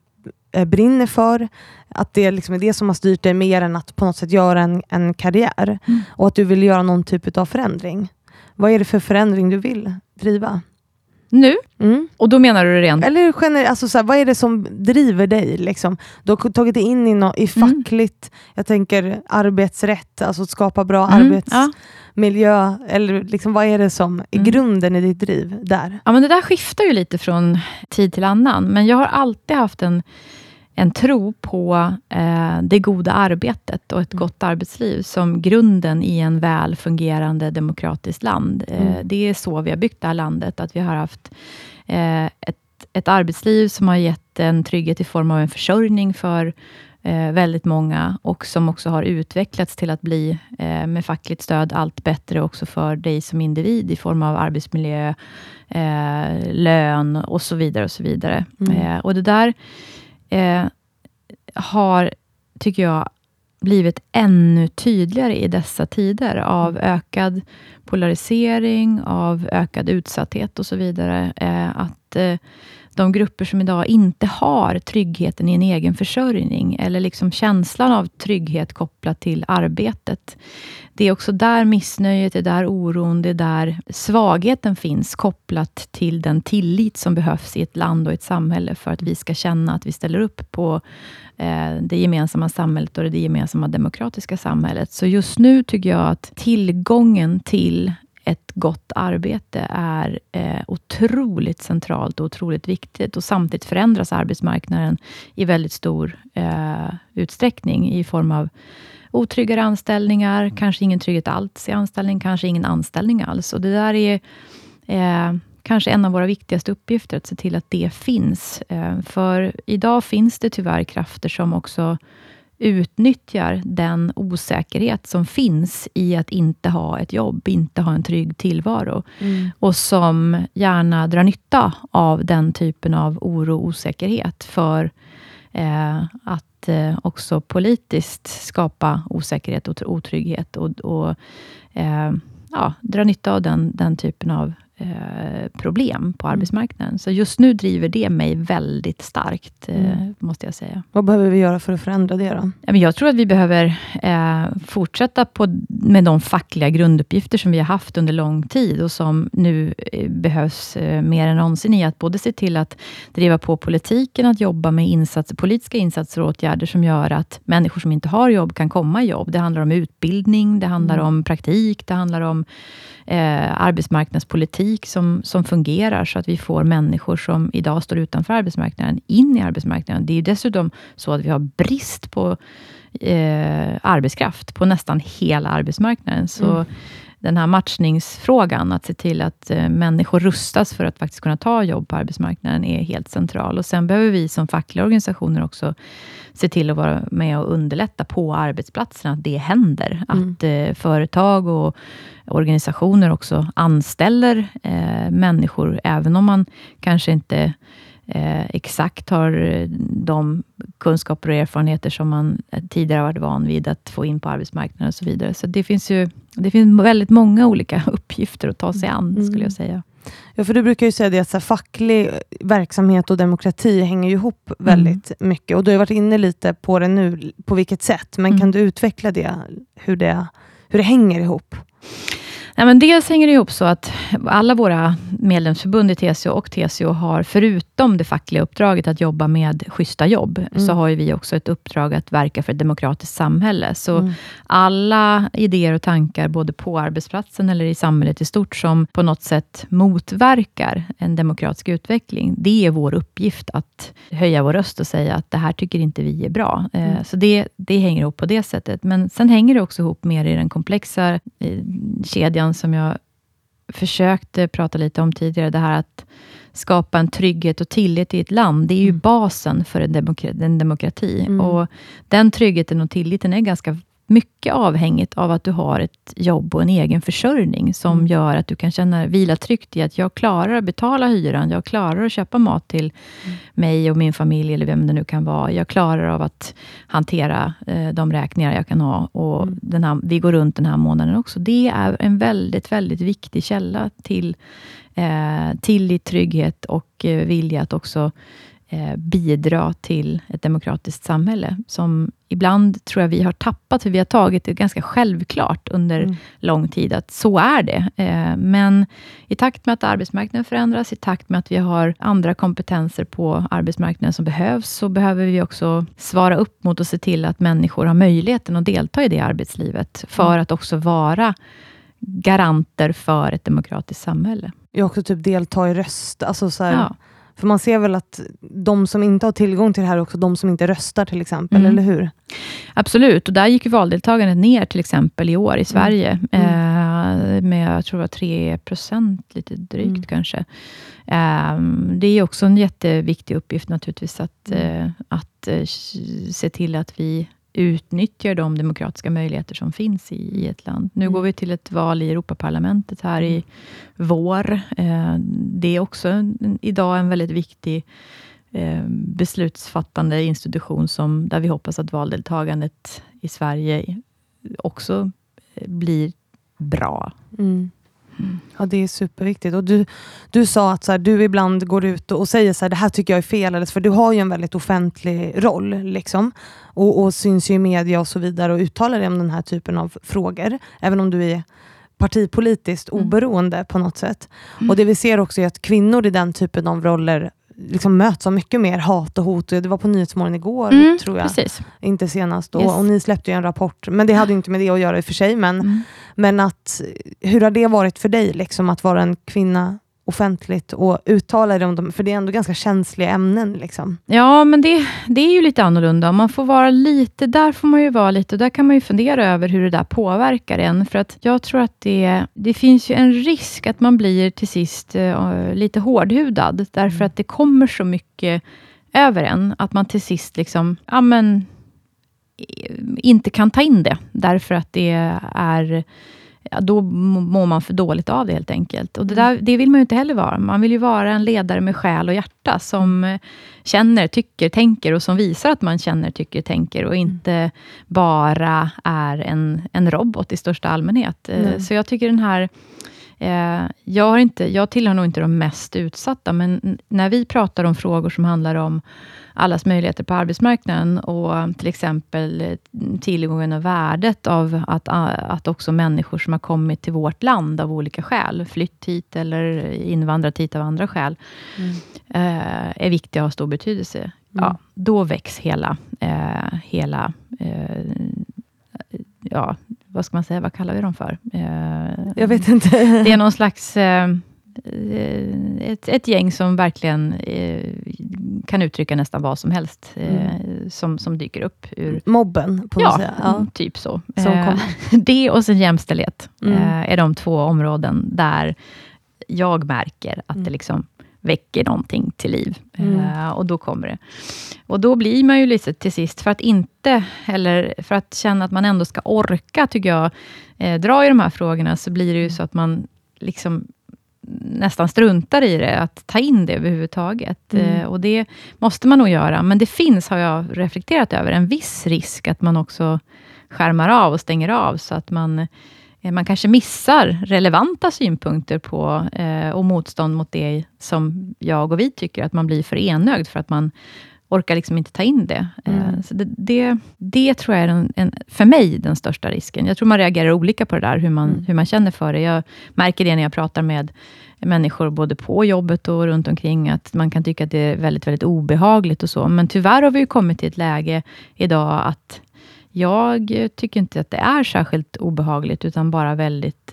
brinner för. Att det liksom är det som har styrt dig mer än att på något sätt göra en karriär. Och att du vill göra någon typ av förändring. Vad är det för förändring du vill driva? Nu? Och då menar du det rent? Eller generellt, alltså så här, vad är det som driver dig? Liksom? Du har tagit dig in i fackligt, jag tänker arbetsrätt, alltså att skapa bra arbetsmiljö. Ja. Eller liksom, vad är det som är grunden i ditt driv där? Ja, men det där skiftar ju lite från tid till annan. Men jag har alltid haft en tro på det goda arbetet och ett gott arbetsliv som grunden i en väl fungerande demokratiskt land. Det är så vi har byggt det här landet, att vi har haft ett arbetsliv som har gett en trygghet i form av en försörjning för väldigt många och som också har utvecklats till att bli med fackligt stöd allt bättre också för dig som individ i form av arbetsmiljö, lön och så vidare och så vidare. Och det där har, tycker jag, blivit ännu tydligare i dessa tider av ökad polarisering, av ökad utsatthet och så vidare. Att de grupper som idag inte har tryggheten i en egen försörjning eller liksom känslan av trygghet kopplat till arbetet. Det är också där missnöjet, det är där oron, det är där svagheten finns kopplat till den tillit som behövs i ett land och ett samhälle för att vi ska känna att vi ställer upp på det gemensamma samhället och det gemensamma demokratiska samhället. Så just nu tycker jag att tillgången till ett gott arbete är otroligt centralt och otroligt viktigt. Och samtidigt förändras arbetsmarknaden i väldigt stor utsträckning i form av otryggare anställningar. Kanske ingen trygghet alls i anställning, kanske ingen anställning alls. Och det där är kanske en av våra viktigaste uppgifter, att se till att det finns. För idag finns det tyvärr krafter som också utnyttjar den osäkerhet som finns i att inte ha ett jobb, inte ha en trygg tillvaro. Och som gärna drar nytta av den typen av oro och osäkerhet för att också politiskt skapa osäkerhet och otrygghet och dra nytta av den typen av problem på arbetsmarknaden. Så just nu driver det mig väldigt starkt, måste jag säga. Vad behöver vi göra för att förändra det då? Jag tror att vi behöver fortsätta med de fackliga grunduppgifter som vi har haft under lång tid och som nu behövs mer än någonsin i att både se till att driva på politiken, att jobba med politiska insatser och åtgärder som gör att människor som inte har jobb kan komma i jobb. Det handlar om utbildning, det handlar om praktik, det handlar om arbetsmarknadspolitik som fungerar så att vi får människor som idag står utanför arbetsmarknaden in i arbetsmarknaden. Det är ju dessutom så att vi har brist på arbetskraft på nästan hela arbetsmarknaden. Så den här matchningsfrågan, att se till att människor rustas för att faktiskt kunna ta jobb på arbetsmarknaden, är helt central. Och sen behöver vi som fackliga organisationer också se till att vara med och underlätta på arbetsplatserna att det händer. Att företag och organisationer också anställer människor, även om man kanske inte exakt har de kunskaper och erfarenheter som man tidigare varit van vid att få in på arbetsmarknaden och så vidare. Så det finns väldigt många olika uppgifter att ta sig an, skulle jag säga. Ja, för du brukar ju säga det att så här, facklig verksamhet och demokrati hänger ju ihop väldigt mycket. Och du har varit inne lite på det nu, på vilket sätt. Men kan du utveckla det, hur det hänger ihop? Nej, men dels hänger det ihop så att alla våra medlemsförbund i TCO och TCO har, förutom det fackliga uppdraget att jobba med schyssta jobb, så har ju vi också ett uppdrag att verka för ett demokratiskt samhälle. Så alla idéer och tankar både på arbetsplatsen eller i samhället i stort som på något sätt motverkar en demokratisk utveckling, det är vår uppgift att höja vår röst och säga att det här tycker inte vi är bra. Så det hänger ihop på det sättet. Men sen hänger det också ihop mer i den komplexa kedjan som jag försökte prata lite om tidigare. Det här att skapa en trygghet och tillit i ett land. Det är ju basen för en demokrati. Och den tryggheten och tilliten är ganska mycket avhängigt av att du har ett jobb och en egen försörjning som gör att du kan känna vila tryggt i att jag klarar att betala hyran, jag klarar att köpa mat till mig och min familj eller vem det nu kan vara, jag klarar av att hantera de räkningar jag kan ha och vi går runt den här månaden också. Det är en väldigt, väldigt viktig källa till tillit, trygghet och vilja att också bidra till ett demokratiskt samhälle som ibland tror jag vi har tappat, för vi har tagit det ganska självklart under lång tid att så är det. Men i takt med att arbetsmarknaden förändras, i takt med att vi har andra kompetenser på arbetsmarknaden som behövs, så behöver vi också svara upp mot och se till att människor har möjligheten att delta i det arbetslivet för att också vara garanter för ett demokratiskt samhälle. Jag också typ delta i röst, alltså så här... Ja. För man ser väl att de som inte har tillgång till det här också, de som inte röstar till exempel, eller hur? Absolut, och där gick ju valdeltagandet ner till exempel i år i Sverige. Med jag tror det var 3% lite drygt kanske. Det är också en jätteviktig uppgift naturligtvis att se till att vi utnyttjar de demokratiska möjligheter som finns i ett land. Nu går vi till ett val i Europaparlamentet här i vår. Det är också idag en väldigt viktig beslutsfattande institution där vi hoppas att valdeltagandet i Sverige också blir bra. Ja, det är superviktigt. Och du sa att så här, du ibland går ut och säger så här, det här tycker jag är fel, för du har ju en väldigt offentlig roll liksom, och syns ju i media och så vidare och uttalar dig om den här typen av frågor, även om du är partipolitiskt oberoende på något sätt. Och det vi ser också är att kvinnor i den typen av roller liksom möts av mycket mer hat och hot. Det var på Nyhetsmorgon igår, tror jag. Precis. Inte senast då. Yes. Och ni släppte ju en rapport. Men det hade ju inte med det att göra i och för sig. Men att, hur har det varit för dig liksom, att vara en kvinna offentligt och uttala dig om dem? För det är ändå ganska känsliga ämnen liksom. Ja, men det är ju lite annorlunda. Man får vara lite, där får man ju vara lite. Och där kan man ju fundera över hur det där påverkar en. För att jag tror att det finns ju en risk att man blir till sist lite hårdhudad. Därför att det kommer så mycket över en. Att man till sist liksom, ja men, inte kan ta in det. Därför att det är... Ja, då mår man för dåligt av det helt enkelt. Och det vill man ju inte heller vara. Man vill ju vara en ledare med själ och hjärta som känner, tycker, tänker och som visar att man känner, tycker, tänker och inte bara är en robot i största allmänhet. Så jag tycker den här... Jag tillhör nog inte de mest utsatta, men när vi pratar om frågor som handlar om allas möjligheter på arbetsmarknaden och till exempel tillgången och värdet av att också människor som har kommit till vårt land av olika skäl, flytt hit eller invandrat hit av andra skäl, är viktiga och har stor betydelse. Ja, då väcks hela vad ska man säga, vad kallar vi dem för? Jag vet inte. Det är någon slags ett gäng som verkligen kan uttrycka nästan vad som helst som dyker upp ur mobben på något sätt. Ja, typ så. Det och sen jämställdhet är de två områden där jag märker att det liksom väcker någonting till liv. Och då kommer det. Och då blir man ju lite till sist, för att känna att man ändå ska orka, tycker jag, dra i de här frågorna, så blir det ju så att man liksom nästan struntar i det, att ta in det överhuvudtaget. Och det måste man nog göra. Men det finns, har jag reflekterat över, en viss risk att man också skärmar av och stänger av så att man man kanske missar relevanta synpunkter på och motstånd mot det som jag och vi tycker att man blir för enögd för att man orkar liksom inte ta in det. Så det tror jag är för mig den största risken. Jag tror man reagerar olika på det där, hur man känner för det. Jag märker det när jag pratar med människor både på jobbet och runt omkring, att man kan tycka att det är väldigt, väldigt obehagligt och så. Men tyvärr har vi ju kommit till ett läge idag att jag tycker inte att det är särskilt obehagligt, utan bara väldigt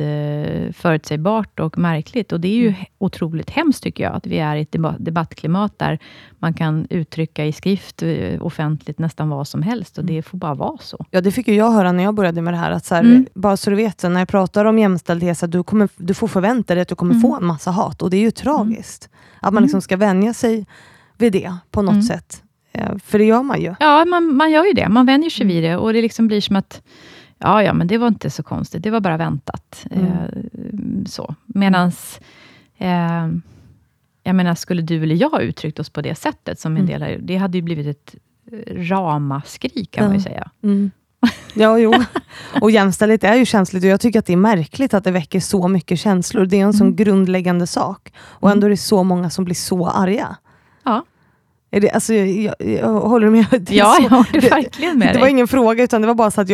förutsägbart och märkligt. Och det är ju otroligt hemskt, tycker jag, att vi är i ett debattklimat där man kan uttrycka i skrift offentligt nästan vad som helst. Och det får bara vara så. Ja, det fick ju jag höra när jag började med det här. Att så här, bara så du vet, när jag pratar om jämställdhet, så du får förvänta dig att du kommer få en massa hat. Och det är ju tragiskt. Att man liksom ska vänja sig vid det på något sätt. För det gör man ju. Ja, man gör ju det. Man vänjer sig vid det. Och det liksom blir som att ja, men det var inte så konstigt. Det var bara väntat. Så. Medans jag menar, skulle du eller jag uttryckt oss på det sättet som en del, det hade ju blivit ett ramaskri, kan man ju säga. Ja, jo. Och jämställdhet är ju känsligt, och jag tycker att det är märkligt att det väcker så mycket känslor. Det är en sån grundläggande sak. Och ändå är det så många som blir så arga. Ja. Alltså, jag håller med. Ja, jag håller verkligen med dig. Det var ingen fråga, utan det var bara så att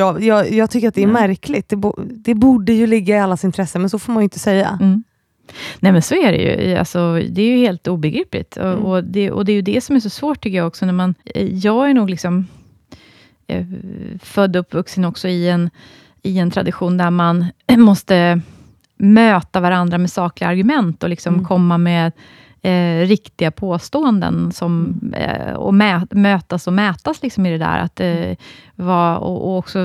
jag tycker att det är märkligt. Det borde ju ligga i allas intresse, men så får man ju inte säga. Nej, men så är det ju. Alltså, det är ju helt obegripligt. Och det är ju det som är så svårt, tycker jag också. När man, jag är nog liksom född och uppvuxen också i en tradition där man måste möta varandra med sakliga argument och liksom komma med riktiga påståenden som, och mötas och mätas liksom i det där, att och också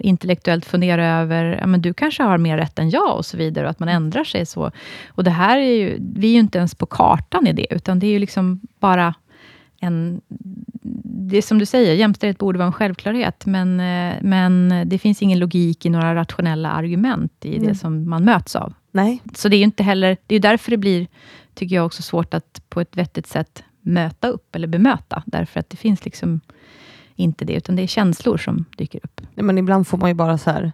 intellektuellt fundera över, ja, men du kanske har mer rätt än jag och så vidare, och att man ändrar sig så. Och det här är ju, vi är ju inte ens på kartan i det, utan det är ju liksom bara det som du säger, jämställdhet borde vara en självklarhet, men det finns ingen logik i några rationella argument i det som man möts av. Nej. Så det är ju inte heller, det är ju därför det blir, tycker jag, också svårt att på ett vettigt sätt möta upp eller bemöta. Därför att det finns liksom inte det, utan det är känslor som dyker upp. Nej, men ibland får man ju bara så här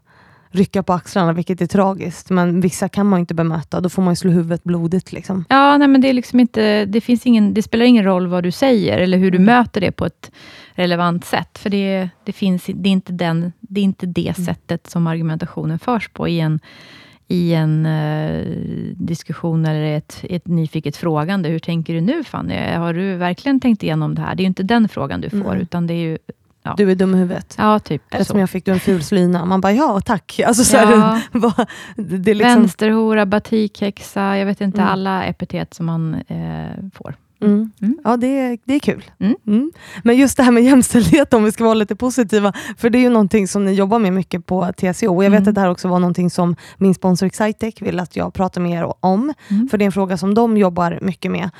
rycka på axlarna, vilket är tragiskt. Men vissa kan man inte bemöta, då får man ju slå huvudet blodigt liksom. Ja, nej, men det är liksom inte, det spelar ingen roll vad du säger eller hur du möter det på ett relevant sätt. För det är inte det sättet som argumentationen förs på i en diskussion eller ett nyfiket frågande. Hur tänker du nu, Fanny? Har du verkligen tänkt igenom det här? Det är ju inte den frågan du får, utan det är ju... Ja. Du är dum i huvudet. Ja, typ. Eller som jag fick, du en ful slyna. Man bara, ja, tack. Alltså, så här, det är liksom... Vänsterhora, batikhäxa, jag vet inte, alla epitet som man får. Ja, det är kul. Men just det här med jämställdhet, om vi ska vara lite positiva, för det är ju någonting som ni jobbar med mycket på TCO, och jag vet att det här också var någonting som min sponsor Excitec vill att jag pratar med er om, för det är en fråga som de jobbar mycket med,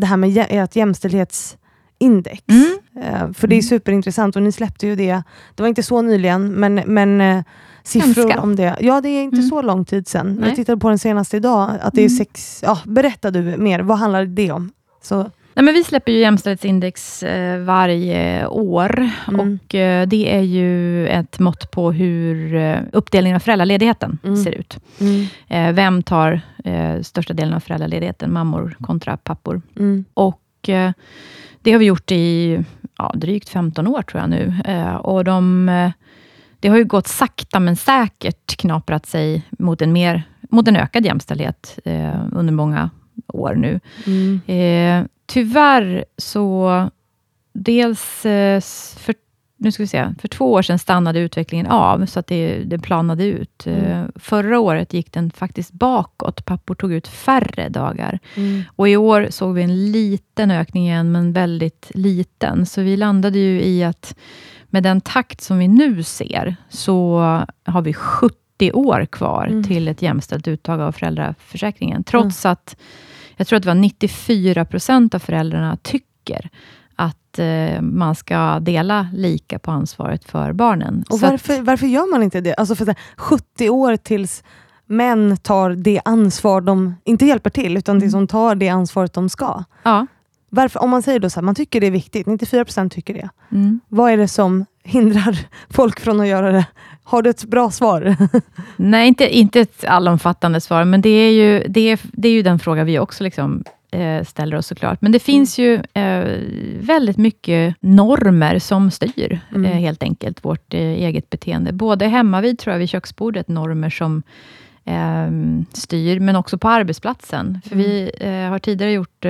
det här med ett jämställdhetsindex, för det är superintressant, och ni släppte ju det var inte så nyligen, men siffror ganska. Om det. Ja, det är inte så lång tid sedan. Nej. Jag tittade på den senaste idag, att det är 6, berätta du mer, vad handlar det om? Så. Nej, men vi släpper ju jämställdhetsindex varje år, och det är ju ett mått på hur uppdelningen av föräldraledigheten ser ut. Vem tar största delen av föräldraledigheten, mammor kontra pappor? Och det har vi gjort i drygt 15 år tror jag nu, och det har ju gått sakta men säkert, knaprat sig mot en ökad jämställdhet under många år nu. Tyvärr så dels för 2 år sedan stannade utvecklingen av, så att det planade ut. Förra året gick den faktiskt bakåt. Pappor tog ut färre dagar. Och i år såg vi en liten ökning igen, men väldigt liten. Så vi landade ju i att med den takt som vi nu ser, så har vi 70 år kvar till ett jämställt uttag av föräldraförsäkringen. Trots att jag tror att det var 94% av föräldrarna tycker att man ska dela lika på ansvaret för barnen. Och varför gör man inte det? Alltså, för att 70 år tills män tar det ansvar de inte hjälper till, utan tills de tar det ansvaret de ska. Ja. Varför, om man säger då så här, man tycker det är viktigt, 94% tycker det. Mm. Vad är det som hindrar folk från att göra det? Har du ett bra svar? Nej, inte ett allomfattande svar, men det är ju den fråga vi också liksom ställer oss såklart. Men det finns ju väldigt mycket normer som styr helt enkelt vårt eget beteende. Både hemma vid, tror jag, vid köksbordet, normer som styr, men också på arbetsplatsen. För vi har tidigare gjort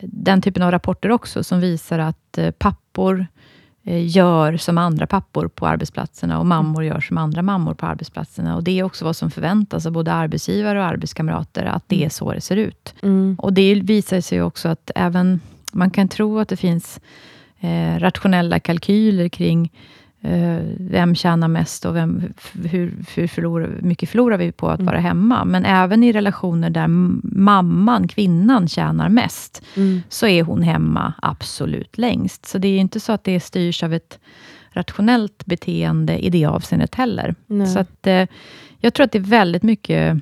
den typen av rapporter också som visar att pappor gör som andra pappor på arbetsplatserna och mammor gör som andra mammor på arbetsplatserna. Och det är också vad som förväntas av både arbetsgivare och arbetskamrater, att det är så det ser ut. Mm. Och det visar sig också att även man kan tro att det finns rationella kalkyler kring vem tjänar mest och hur mycket förlorar vi på att vara hemma. Men även i relationer där kvinnan tjänar mest, så är hon hemma absolut längst. Så det är ju inte så att det styrs av ett rationellt beteende i det avseendet heller. Nej. Så att, jag tror att det är väldigt mycket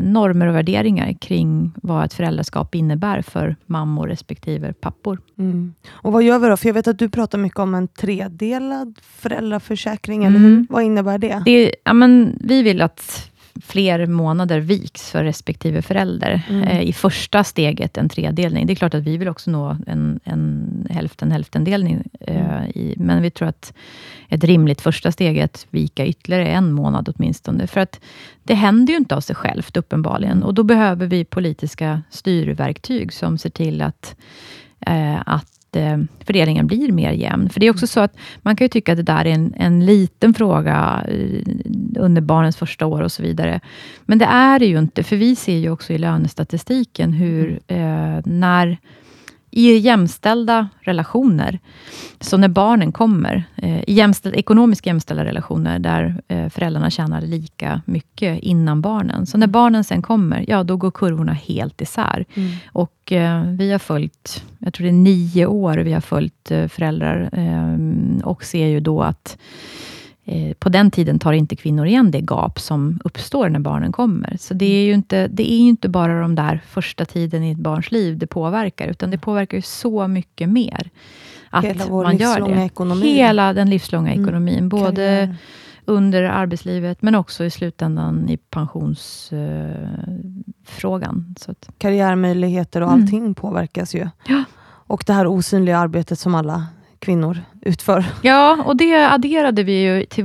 normer och värderingar kring vad ett föräldraskap innebär för mammor respektive pappor. Mm. Och vad gör vi då? För jag vet att du pratar mycket om en tredelad föräldraförsäkring, eller hur? Vad innebär det? Vi vill att fler månader viks för respektive förälder. I första steget en tredelning. Det är klart att vi vill också nå en hälften-hälften-delning. Men vi tror att ett rimligt första steg är att vika ytterligare en månad åtminstone. För att det händer ju inte av sig självt uppenbarligen. Och då behöver vi politiska styrverktyg som ser till att fördelningen blir mer jämn. För det är också så att man kan ju tycka att det där är en liten fråga under barnens första år och så vidare. Men det är det ju inte. För vi ser ju också i lönestatistiken hur när i jämställda relationer, så när barnen kommer, i ekonomiskt jämställda relationer där föräldrarna tjänar lika mycket innan barnen. Så när barnen sen kommer, då går kurvorna helt isär. Mm. Och vi har följt, jag tror det är 9 år vi har följt föräldrar och ser ju då att på den tiden tar inte kvinnor igen det gap som uppstår när barnen kommer. Så det är ju inte bara de där första tiden i ett barns liv det påverkar, utan det påverkar ju så mycket mer. Att hela man gör det. Ekonomi. Hela den livslånga ekonomin. Både karriär under arbetslivet, men också i slutändan i pensionsfrågan. Så att karriärmöjligheter och allting påverkas ju. Ja. Och det här osynliga arbetet som alla kvinnor utför. Ja, och det adderade vi ju till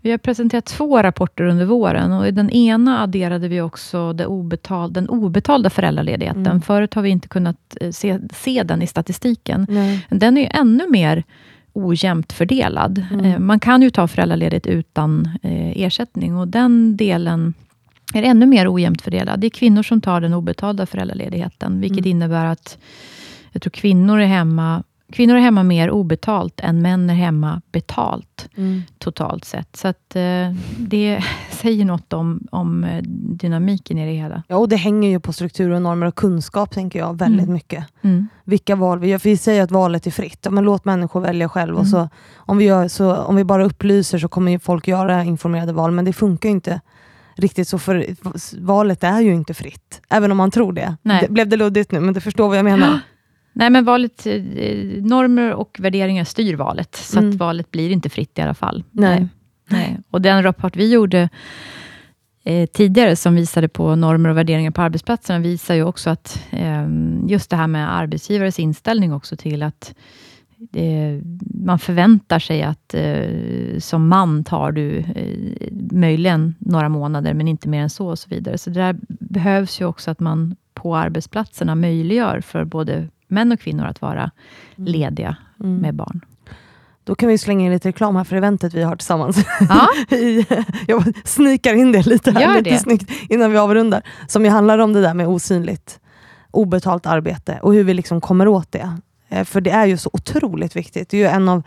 vi har presenterat 2 rapporter under våren, och i den ena adderade vi också den obetalda föräldraledigheten. Förut har vi inte kunnat se den i statistiken. Nej. Den är ju ännu mer ojämnt fördelad. Man kan ju ta föräldraledigt utan ersättning, och den delen är ännu mer ojämnt fördelad. Det är kvinnor som tar den obetalda föräldraledigheten, vilket innebär att jag tror kvinnor är hemma mer obetalt än män är hemma betalt totalt sett. Så att det säger något om dynamiken i det hela. Ja, och det hänger ju på struktur och normer och kunskap, tänker jag, väldigt mycket. Vilka val vi gör. För vi säger att valet är fritt. Ja, men låt människor välja själv. Och så, om vi bara upplyser, så kommer ju folk göra informerade val. Men det funkar ju inte riktigt så, för valet är ju inte fritt. Även om man tror det. Nej. Det blev det luddigt nu, men du förstår vad jag menar. Nej, men valet, normer och värderingar styr valet. Så att valet blir inte fritt i alla fall. Nej. Och den rapport vi gjorde tidigare som visade på normer och värderingar på arbetsplatserna visar ju också att just det här med arbetsgivares inställning också till att man förväntar sig att som man tar du möjligen några månader, men inte mer än så och så vidare. Så det där behövs ju också att man på arbetsplatserna möjliggör för både män och kvinnor att vara lediga med barn. Då kan vi slänga in lite reklam här för eventet vi har tillsammans. Ja. Jag snikar in det lite här. Gör lite det. Snyggt innan vi avrundar. Som ju handlar om det där med osynligt, obetalt arbete och hur vi liksom kommer åt det. För det är ju så otroligt viktigt. Det är ju en av,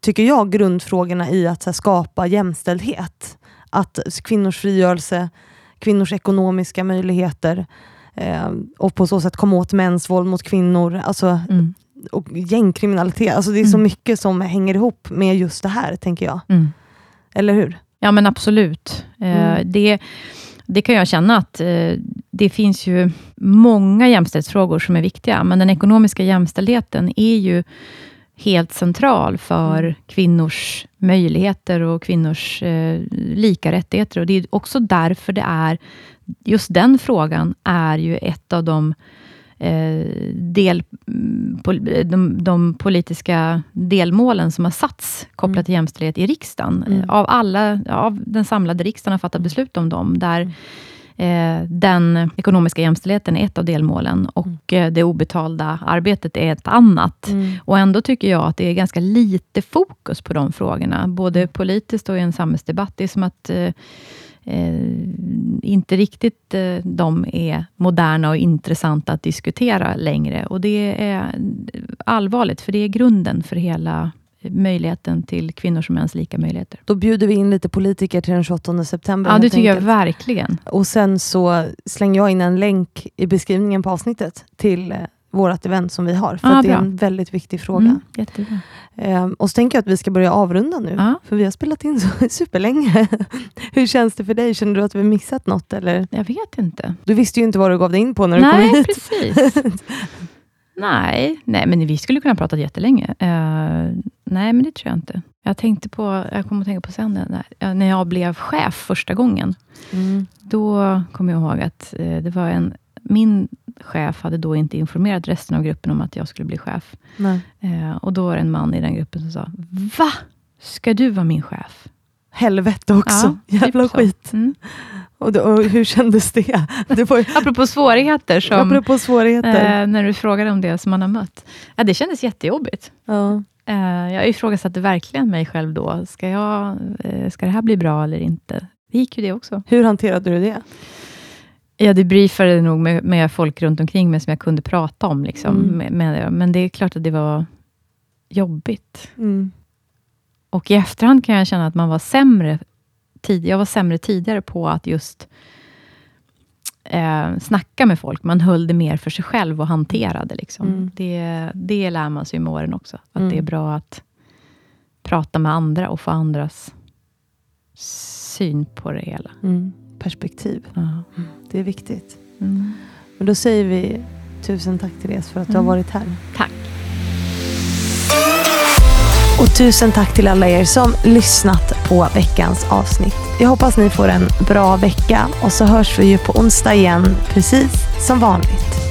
tycker jag, grundfrågorna i att så här, skapa jämställdhet. Att kvinnors frigörelse, kvinnors ekonomiska möjligheter, och på så sätt komma åt mäns våld mot kvinnor, alltså, och gängkriminalitet, alltså det är så mycket som hänger ihop med just det här, tänker jag. Eller hur? Ja, men absolut. Det kan jag känna att det finns ju många jämställdhetsfrågor som är viktiga, men den ekonomiska jämställdheten är ju helt central för kvinnors möjligheter och kvinnors lika rättigheter. Och det är också därför det är, just den frågan är ju ett av de de politiska delmålen som har satts kopplat till jämställdhet i riksdagen. Av den samlade riksdagen har fattat beslut om dem, där den ekonomiska jämställdheten är ett av delmålen och det obetalda arbetet är ett annat. Och ändå tycker jag att det är ganska lite fokus på de frågorna, både politiskt och i en samhällsdebatt. Det är som att inte riktigt de är moderna och intressanta att diskutera längre. Och det är allvarligt, för det är grunden för hela möjligheten till kvinnors och mäns lika möjligheter. Då bjuder vi in lite politiker till den 28 september. Ja, det tycker jag verkligen. Och sen så slänger jag in en länk i beskrivningen på avsnittet till vårt event som vi har. För att det är en väldigt viktig fråga. Jättebra. Och så tänker jag att vi ska börja avrunda nu. För vi har spelat in så superlänge. Hur känns det för dig? Känner du att vi missat något? Eller? Jag vet inte. Du visste ju inte vad du gav dig in på när du kom hit. Precis. Nej, men vi skulle kunna prata jättelänge. Nej, men det tror jag inte. Jag kommer att tänka på sen när jag blev chef första gången. Då kom jag ihåg att det var min chef hade då inte informerat resten av gruppen om att jag skulle bli chef. Nej. Och då var det en man i den gruppen som sa: "Va? Ska du vara min chef?" Helvete också. Ja, jävla skit. Och hur kändes det? Apropå svårigheter. När du frågade om det som man har mött. Ja, det kändes jättejobbigt. Ja. Jag ifrågasatte verkligen mig själv då. Ska det här bli bra eller inte? Det gick ju det också. Hur hanterade du det? Jag debriefade nog med folk runt omkring mig som jag kunde prata om. Men det är klart att det var jobbigt. Och i efterhand kan jag känna att man var sämre. Jag var sämre tidigare på att just snacka med folk. Man höll det mer för sig själv och hanterade. Det lär man sig med åren också. Att det är bra att prata med andra och få andras syn på det hela. Perspektiv. Det är viktigt. Men då säger vi tusen tack, Therese, för att du har varit här. Tack. Och tusen tack till alla er som lyssnat på veckans avsnitt. Jag hoppas ni får en bra vecka och så hörs vi ju på onsdag igen, precis som vanligt.